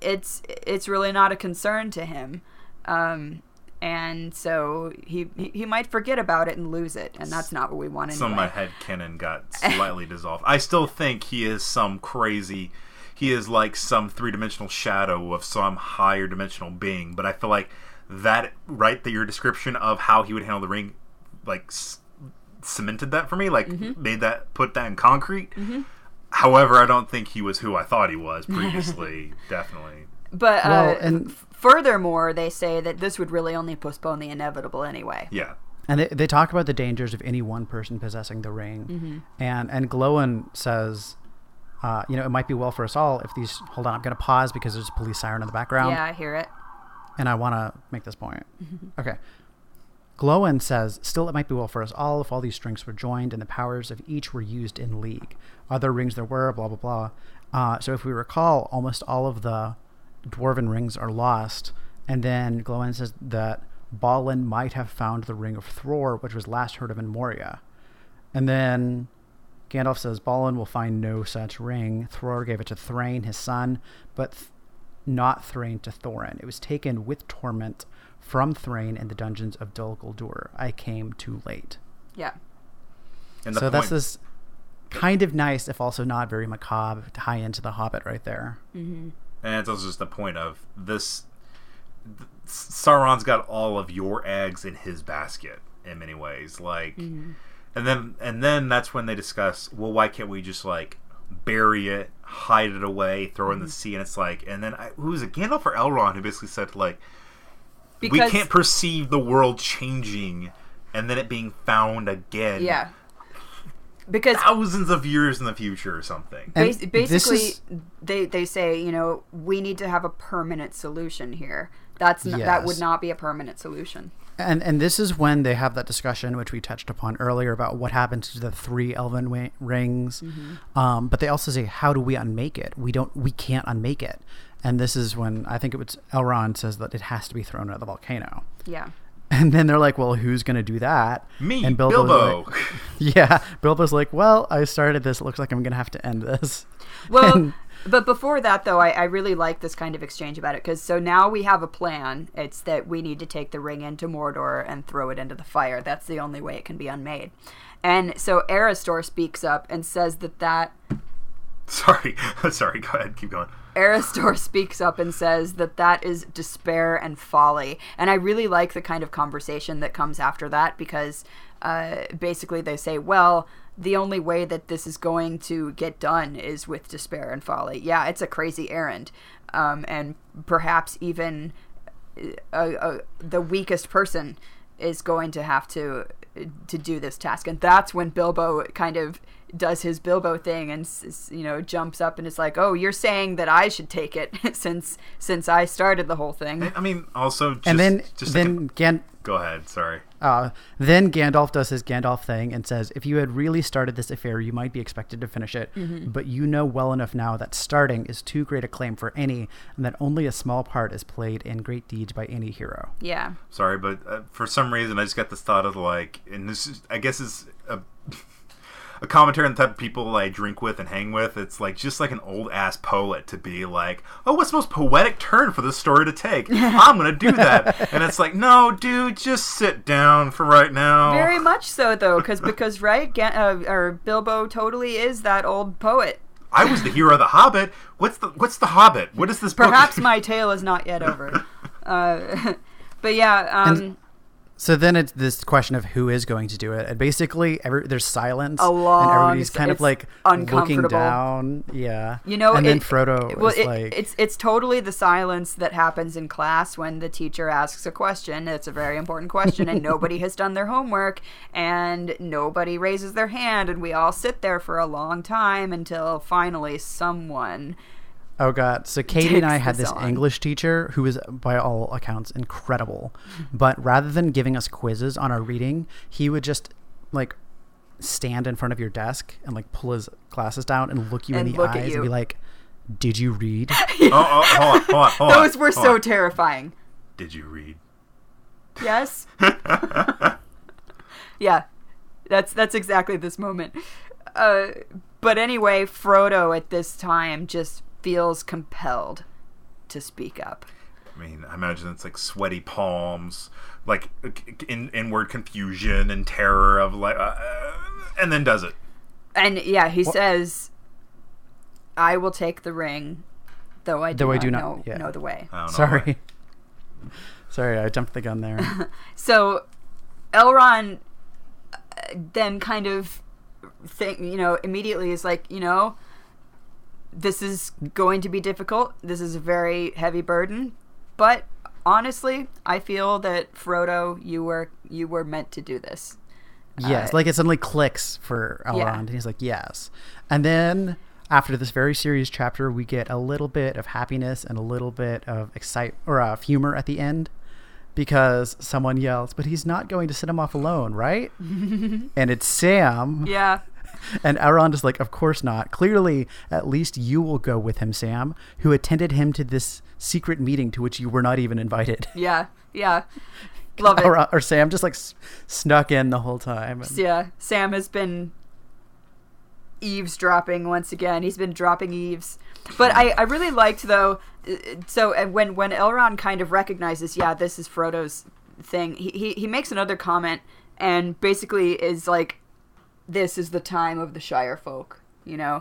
it's really not a concern to him, and so he might forget about it and lose it, and that's not what we want. Anyway. So my headcanon got slightly dissolved. I still think he is some crazy. He is like some three-dimensional shadow of some higher dimensional being. But I feel like that your description of how he would handle the ring, like, cemented that for me. Like, mm-hmm. Put that in concrete. Mm-hmm. However, I don't think he was who I thought he was previously, definitely. But furthermore, they say that this would really only postpone the inevitable anyway. Yeah. And they talk about the dangers of any one person possessing the ring. Mm-hmm. And Glóin says... it might be well for us all if these... Hold on, I'm going to pause because there's a police siren in the background. Yeah, I hear it. And I want to make this point. Mm-hmm. Okay. Glóin says, still it might be well for us all if all these strengths were joined and the powers of each were used in league. Other rings there were, blah, blah, blah. So if we recall, almost all of the dwarven rings are lost. And then Glóin says that Balin might have found the ring of Thror, which was last heard of in Moria. And then... Gandalf says, Balin will find no such ring. Thror gave it to Thrain, his son, but not Thrain to Thorin. It was taken with torment from Thrain in the dungeons of Dol Guldur. I came too late. Yeah. And so that's this kind of nice, if also not very macabre, tie into The Hobbit right there. Mm-hmm. And it's also just the point of this... Sauron's got all of your eggs in his basket in many ways. Like... Mm-hmm. And then that's when they discuss, well, why can't we just, like, bury it, hide it away, throw it in the sea? And it's like, and then who was it, Gandalf or Elrond, who basically said, like, because we can't perceive the world changing and then it being found again. Yeah. Because thousands of years in the future or something. Basically, they say, we need to have a permanent solution here. That would not be a permanent solution. And this is when they have that discussion, which we touched upon earlier, about what happens to the 3 elven rings. Mm-hmm. But they also say, how do we unmake it? We can't unmake it. And this is when I think it was Elrond says that it has to be thrown out of the volcano. Yeah. And then they're like, well, who's going to do that? Me, and Bilbo. Like, yeah. Bilbo's like, well, I started this. It looks like I'm going to have to end this. Well, but before that, though, I really like this kind of exchange about it. Because so now we have a plan. It's that we need to take the ring into Mordor and throw it into the fire. That's the only way it can be unmade. And so Aristor speaks up and says that... Sorry, go ahead, keep going. Aristor speaks up and says that is despair and folly. And I really like the kind of conversation that comes after that, because basically they say, well, the only way that this is going to get done is with despair and folly. Yeah, it's a crazy errand. And perhaps even the weakest person is going to have to do this task. And that's when Bilbo kind of does his Bilbo thing and, you know, jumps up and is like, oh, you're saying that I should take it since I started the whole thing. I mean, also just... And go ahead, sorry. Then Gandalf does his Gandalf thing and says, if you had really started this affair, you might be expected to finish it, but you know well enough now that starting is too great a claim for any, and that only a small part is played in great deeds by any hero. Yeah. Sorry, but for some reason I just got this thought of, like, and this is, I guess is a commentary on the type of people I drink with and hang with. It's like just like an old ass poet to be like, oh, what's the most poetic turn for this story to take? I'm gonna do that. And it's like, no, dude, just sit down for right now. Very much so, though, because right, Bilbo totally is that old poet. I was the hero of The Hobbit. What's the Hobbit? What is this? Perhaps book? My tale is not yet over. But yeah. So then it's this question of who is going to do it. And basically, there's silence. And everybody's kind of like looking down. Yeah. You know, and then Frodo is like... It's totally the silence that happens in class when the teacher asks a question. It's a very important question. And nobody has done their homework. And nobody raises their hand. And we all sit there for a long time until finally someone... Oh, God. So Katie and I had this English teacher who was, by all accounts, incredible. But rather than giving us quizzes on our reading, he would just, like, stand in front of your desk and, like, pull his glasses down and look you in the eyes and be like, did you read? Hold on. Those were so terrifying. Did you read? Yes. Yeah. That's exactly this moment. But anyway, Frodo at this time just... feels compelled to speak up. I mean, I imagine it's like sweaty palms, like inward confusion and terror of like, and then does it. And yeah, he says, "I will take the ring, though I do not know the way." Sorry, I jumped the gun there. So, Elrond then kind of immediately is like, this is going to be difficult. This is a very heavy burden. But honestly, I feel that Frodo, you were meant to do this. Yes, like it suddenly clicks for Elrond. Yeah. And he's like, yes. And then after this very serious chapter, we get a little bit of happiness and a little bit of excitement or of humor at the end. Because someone yells, but he's not going to send him off alone, right? And it's Sam. Yeah. And Elrond is like, of course not. Clearly, at least you will go with him, Sam, who attended him to this secret meeting to which you were not even invited. Yeah, yeah. Love it. Or Sam just like snuck in the whole time. Yeah, Sam has been eavesdropping once again. He's been dropping eaves. But I really liked, though, so when Elrond kind of recognizes, yeah, this is Frodo's thing, he makes another comment and basically is like, this is the time of the Shire folk, clearly.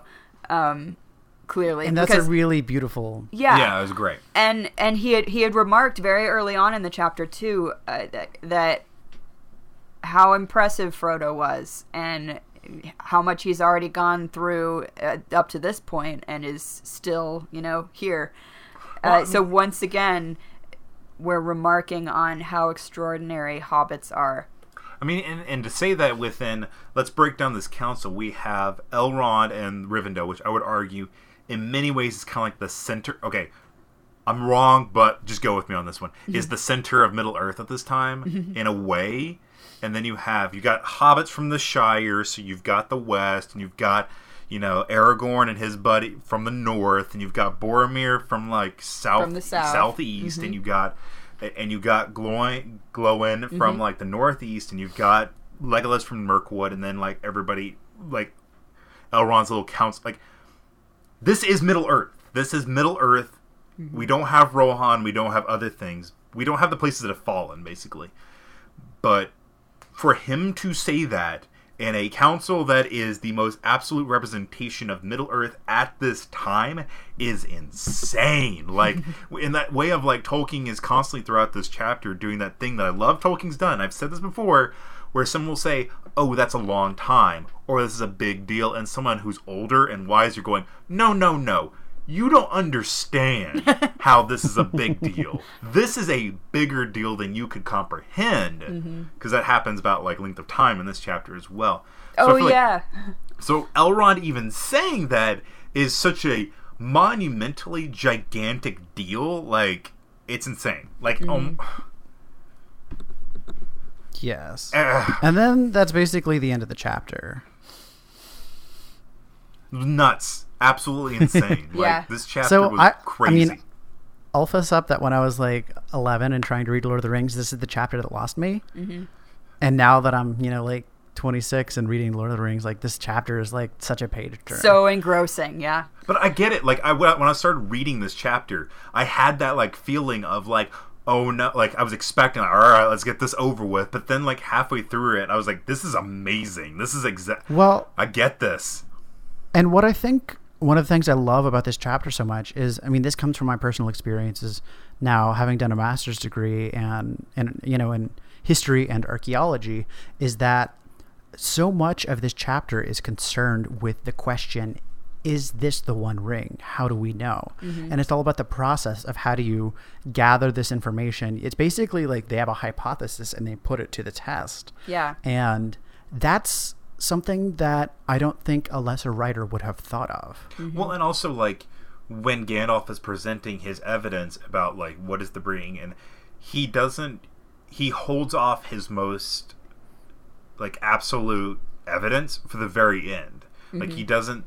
And that's a really beautiful... Yeah. Yeah, it was great. And he had remarked very early on in the chapter, too, that how impressive Frodo was and how much he's already gone through up to this point and is still, here. So once again, we're remarking on how extraordinary hobbits are. I mean, and to say that within, let's break down this council, we have Elrond and Rivendell, which I would argue in many ways is kind of like the center. Okay, I'm wrong, but just go with me on this one. Is the center of Middle-Earth at this time, in a way. And then you got hobbits from the Shire, so you've got the West, and you've got, Aragorn and his buddy from the North, and you've got Boromir from, like, southeast, and you've got and you got Glóin from like the northeast, and you've got Legolas from Mirkwood, and then like everybody, like Elrond's little council. Like, this is Middle-Earth. This is Middle-Earth. We don't have Rohan. We don't have other things. We don't have the places that have fallen, basically. But for him to say that in a council that is the most absolute representation of Middle-Earth at this time is insane. Like, in that way of, like, Tolkien is constantly throughout this chapter doing that thing that I love Tolkien's done. I've said this before, where someone will say, oh, that's a long time, or this is a big deal, and someone who's older and wiser going, no, no, no. You don't understand how this is a big deal. This is a bigger deal than you could comprehend. Because that happens about like length of time in this chapter as well. So so Elrond even saying that is such a monumentally gigantic deal. Like, it's insane. Like, yes. And then that's basically the end of the chapter. Nuts. Absolutely insane. Like, this chapter was crazy. I mean, I'll fess up that when I was like 11 and trying to read Lord of the Rings, this is the chapter that lost me. And now that I'm, you know, like 26 and reading Lord of the Rings, like, this chapter is like such a page turn. So engrossing, But I get it. Like, when I started reading this chapter, I had that like feeling of like, oh no, like I was expecting, like, all right, let's get this over with. But then like halfway through it, I was like, this is amazing. This is well, I get this. And what I think, one of the things I love about this chapter so much is, I mean, this comes from my personal experiences now, having done a master's degree and you know, in history and archaeology, is that so much of this chapter is concerned with the question, is this the One Ring? How do we know? And it's all about the process of how do you gather this information. It's basically like they have a hypothesis and they put it to the test. And that's something that I don't think a lesser writer would have thought of. Well, and also, like, when Gandalf is presenting his evidence about, like, what is the ring, and he holds off his most, like, absolute evidence for the very end. Like, he doesn't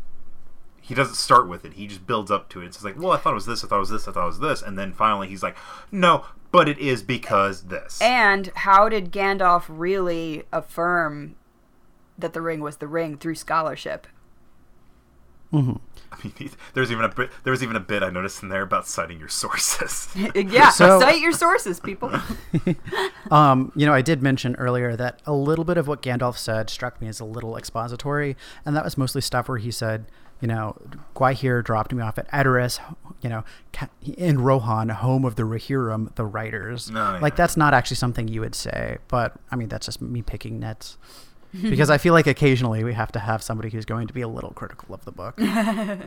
start with it. He just builds up to it. It's like, well, I thought it was this, I thought it was this, I thought it was this. And then finally he's like, no, but it is because this. And how did Gandalf really affirm that the ring was the ring? Through scholarship. I mean, there was even a bit I noticed in there about citing your sources. Cite your sources, people. You know, I did mention earlier that a little bit of what Gandalf said struck me as a little expository, and that was mostly stuff where he said, you know, Gwaihir dropped me off at Edoras, you know, in Rohan, home of the Rohirrim, the writers. That's not actually something you would say, but I mean, that's just me picking nits. Because I feel like occasionally we have to have somebody who's going to be a little critical of the book. I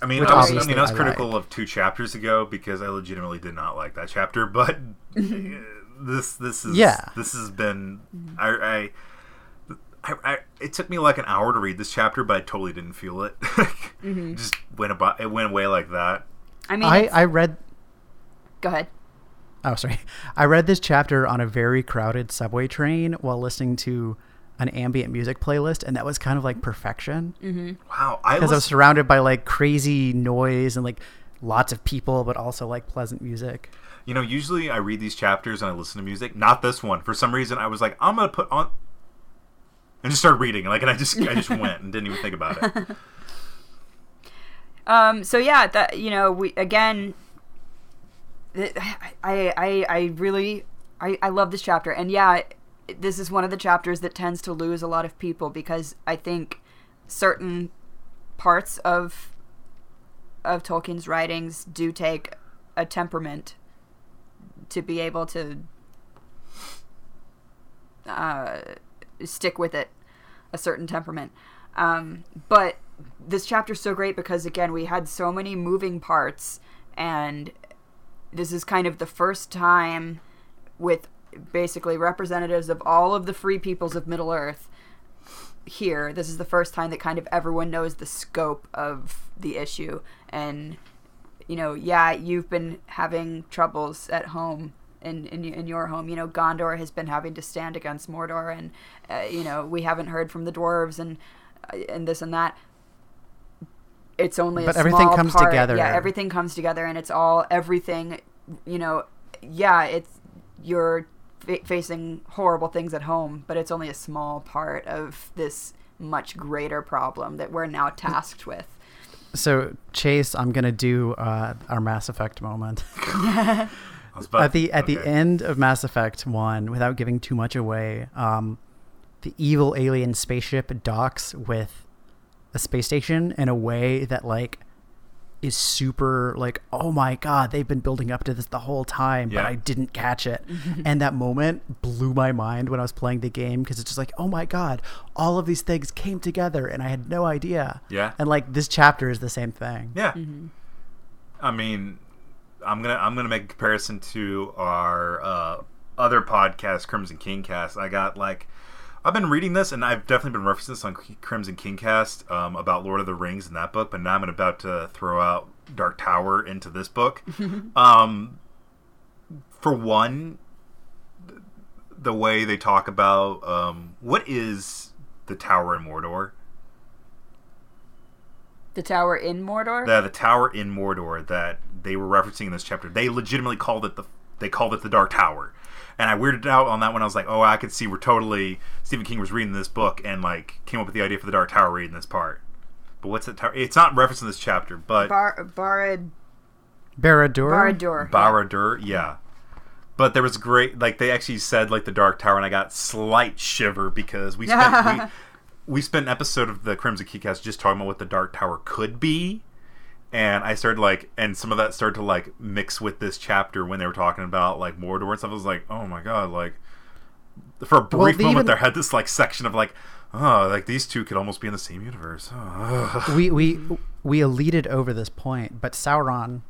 was critical of 2 chapters ago because I legitimately did not like that chapter, but this has been it took me like an hour to read this chapter, but I totally didn't feel it. Just went away like that. I mean, I read. Go ahead. Oh, sorry. I read this chapter on a very crowded subway train while listening to an ambient music playlist, and that was kind of like perfection. Wow. Because I was surrounded by like crazy noise and like lots of people, but also like pleasant music. You know, usually I read these chapters and I listen to music. Not this one. For some reason, I was like, I'm going to put on and just start reading. Like, and I just went and didn't even think about it. So yeah, that, you know, we again. I really love this chapter, and this is one of the chapters that tends to lose a lot of people, because I think certain parts of Tolkien's writings do take a temperament to be able to stick with it, a certain temperament, but this chapter's so great because, again, we had so many moving parts, and this is kind of the first time with basically representatives of all of the free peoples of Middle-earth here. This is the first time that kind of everyone knows the scope of the issue. And, you know, you've been having troubles at home, in your home. You know, Gondor has been having to stand against Mordor, and, you know, we haven't heard from the dwarves and this and that. It's only a small part. But everything comes together. Yeah, everything comes together, and it's all everything, you know, yeah, you're facing horrible things at home, but it's only a small part of this much greater problem that we're now tasked with. So, Chase, I'm going to do our Mass Effect moment. At the end of Mass Effect 1, without giving too much away, the evil alien spaceship docks with a space station in a way that, like, is super, like, oh my god, they've been building up to this the whole time, but I didn't catch it. And that moment blew my mind when I was playing the game, because it's just like, oh my god, all of these things came together and I had no idea. Yeah. And, like, this chapter is the same thing. Yeah. Mm-hmm. I mean, I'm gonna make a comparison to our other podcast, Crimson Kingcast. I've been reading this, and I've definitely been referencing this on Crimson Kingcast about Lord of the Rings in that book, but now I'm about to throw out Dark Tower into this book. For one, the way they talk about what is the tower in Mordor? The tower in Mordor? Yeah, the tower in Mordor that they were referencing in this chapter. They legitimately called it the Dark Tower. And I weirded out on that when I was like, oh, I could see Stephen King was reading this book and, like, came up with the idea for the Dark Tower reading this part. But what's the tower? It's not referenced in this chapter, but... Barad-dûr, yeah. But there was great... Like, they actually said, like, the Dark Tower, and I got slight shiver because we spent... we spent an episode of the Crimson Keycast just talking about what the Dark Tower could be. And I started, like, and some of that started to, like, mix with this chapter when they were talking about, like, Mordor and stuff. I was like, oh my god, like, for a brief moment there had this, like, section of, like, oh, like, these two could almost be in the same universe. Oh. We eluded over this point, but Elrond,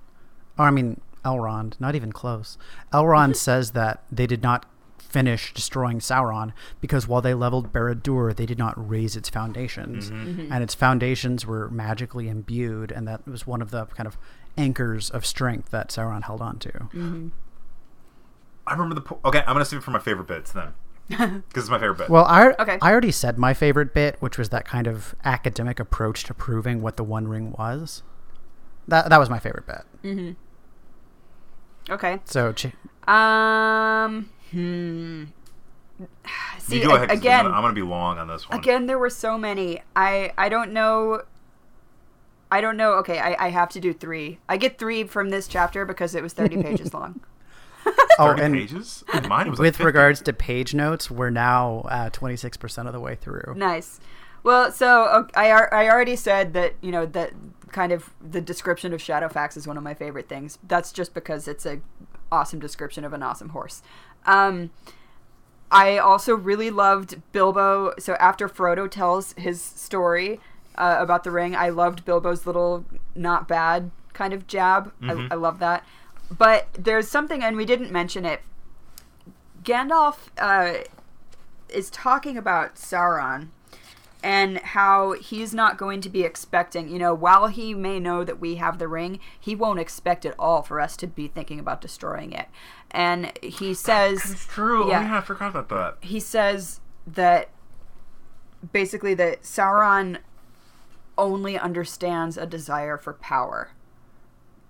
not even close. Elrond says that they did not finish destroying Sauron because while they leveled Barad-dûr, they did not raise its foundations. And its foundations were magically imbued, and that was one of the kind of anchors of strength that Sauron held on to. I remember okay, I'm gonna save it for my favorite bits then, because it's my favorite bit. Well, I already said my favorite bit, which was that kind of academic approach to proving what the One Ring was. That was my favorite bit. Okay, so see, go ahead, again, I'm going to be long on this one. Again, there were so many. I don't know. Okay, I have to do three. I get three from this chapter because it was 30 pages long. 30 pages? Mine was with 50. Regards to page notes, we're now 26% of the way through. Nice. Well, so I already said that, you know, that kind of the description of Shadowfax is one of my favorite things. That's just because it's a awesome description of an awesome horse. I also really loved Bilbo. So after Frodo tells his story about the ring, I loved Bilbo's little not bad kind of jab. I love that. But there's something, and we didn't mention it. Gandalf is talking about Sauron and how he's not going to be expecting, you know, while he may know that we have the ring, he won't expect at all for us to be thinking about destroying it. And he says... That's true. Yeah, oh, yeah, I forgot about that. He says that basically that Sauron only understands a desire for power.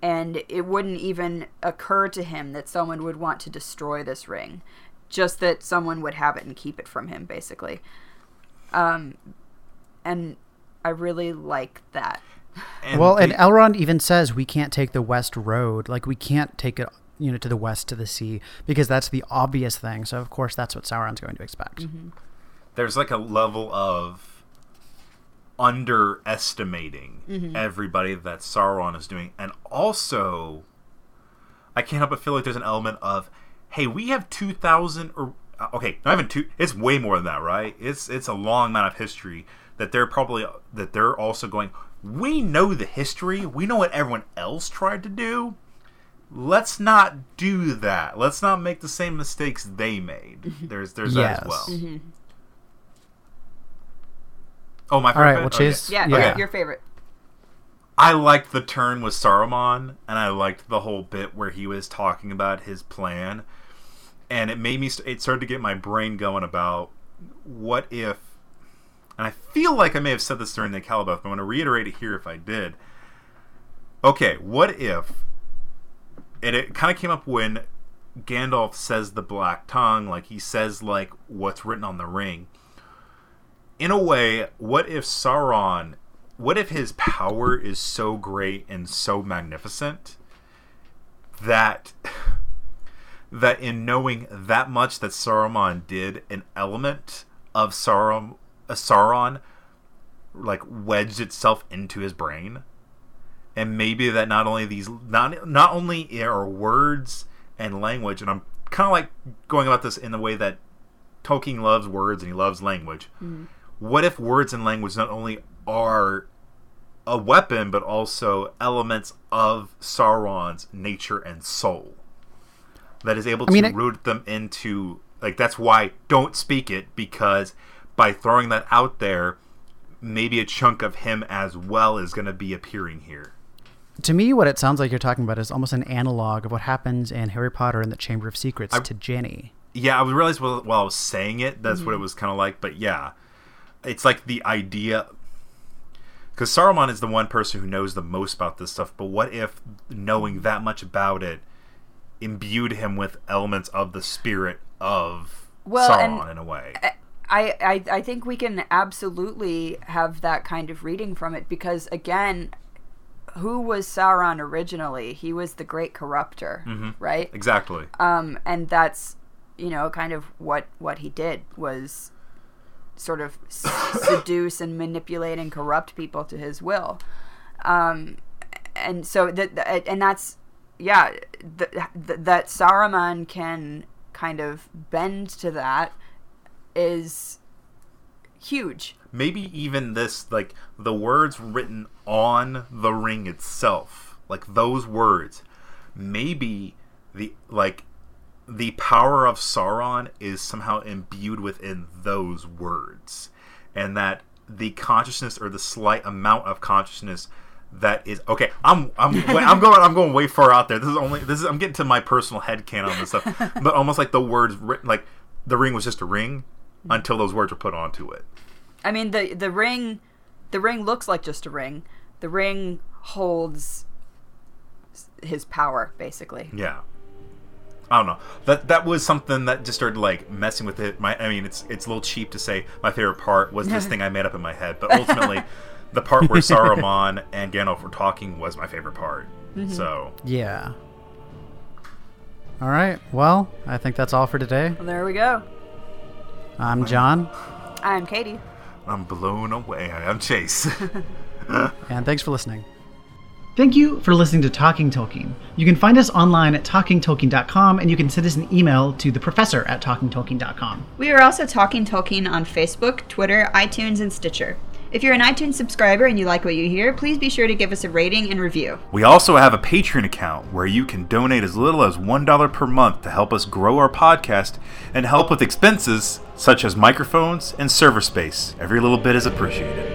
And it wouldn't even occur to him that someone would want to destroy this ring. Just that someone would have it and keep it from him, basically. And I really like that. And Elrond even says we can't take the West Road. Like, we can't take it, you know, to the west to the sea, because that's the obvious thing. So of course that's what Sauron's going to expect. There's like a level of underestimating everybody that Sauron is doing. And also, I can't help but feel like there's an element of, hey, we have 2,000 or... Okay, not even two. It's way more than that, right? It's a long amount of history that they're also going, we know the history. We know what everyone else tried to do. Let's not do that. Let's not make the same mistakes they made. There's that as well. Oh, my favorite. All right, well, Chase. Okay. Yeah, your favorite. I liked the turn with Saruman, and I liked the whole bit where he was talking about his plan. And it made me... It started to get my brain going about what if... And I feel like I may have said this during the Calabeth, but I'm going to reiterate it here if I did. Okay, what if... And it kind of came up when Gandalf says the black tongue, like he says like what's written on the ring. In a way, what if his power is so great and so magnificent that in knowing that much that Saruman did, an element of Sauron like wedged itself into his brain, and maybe that not only are words and language, and I'm kind of like going about this in the way that Tolkien loves words and he loves language. Mm-hmm. What if words and language not only are a weapon, but also elements of Sauron's nature and soul that is able to root them into, like, that's why don't speak it, because by throwing that out there, maybe a chunk of him as well is going to be appearing here. To me, what it sounds like you're talking about is almost an analog of what happens in Harry Potter and the Chamber of Secrets to Jenny. Yeah, I realized while I was saying it, that's what it was kind of like. But yeah, it's like the idea, because Saruman is the one person who knows the most about this stuff. But what if knowing that much about it imbued him with elements of the spirit of Sauron in a way? I think we can absolutely have that kind of reading from it, because again, who was Sauron originally? He was the great corrupter, mm-hmm. right? Exactly. And that's, you know, kind of what he did was sort of seduce and manipulate and corrupt people to his will. And so that Saruman can kind of bend to that is huge. Maybe even this, like, the words written on the ring itself, like those words, maybe the power of Sauron is somehow imbued within those words, and that the consciousness or the slight amount of consciousness that is okay. I'm going way far out there. I'm getting to my personal headcanon and stuff, but almost like the words written, like the ring was just a ring until those words were put onto it. I mean, the ring looks like just a ring. The ring holds his power, basically. Yeah. I don't know. That was something that just started, like, messing with it. It's a little cheap to say my favorite part was this thing I made up in my head, but ultimately the part where Saruman and Gandalf were talking was my favorite part. Mm-hmm. So. Yeah. All right. Well, I think that's all for today. Well, there we go. I'm John. I'm Katie. I'm blown away. I'm Chase. And thanks for listening. Thank you for listening to Talking Tolkien. You can find us online at talkingtolkien.com, and you can send us an email to theprofessor@talkingtolkien.com. We are also Talking Tolkien on Facebook, Twitter, iTunes, and Stitcher. If you're an iTunes subscriber and you like what you hear, please be sure to give us a rating and review. We also have a Patreon account where you can donate as little as $1 per month to help us grow our podcast and help with expenses such as microphones and server space. Every little bit is appreciated.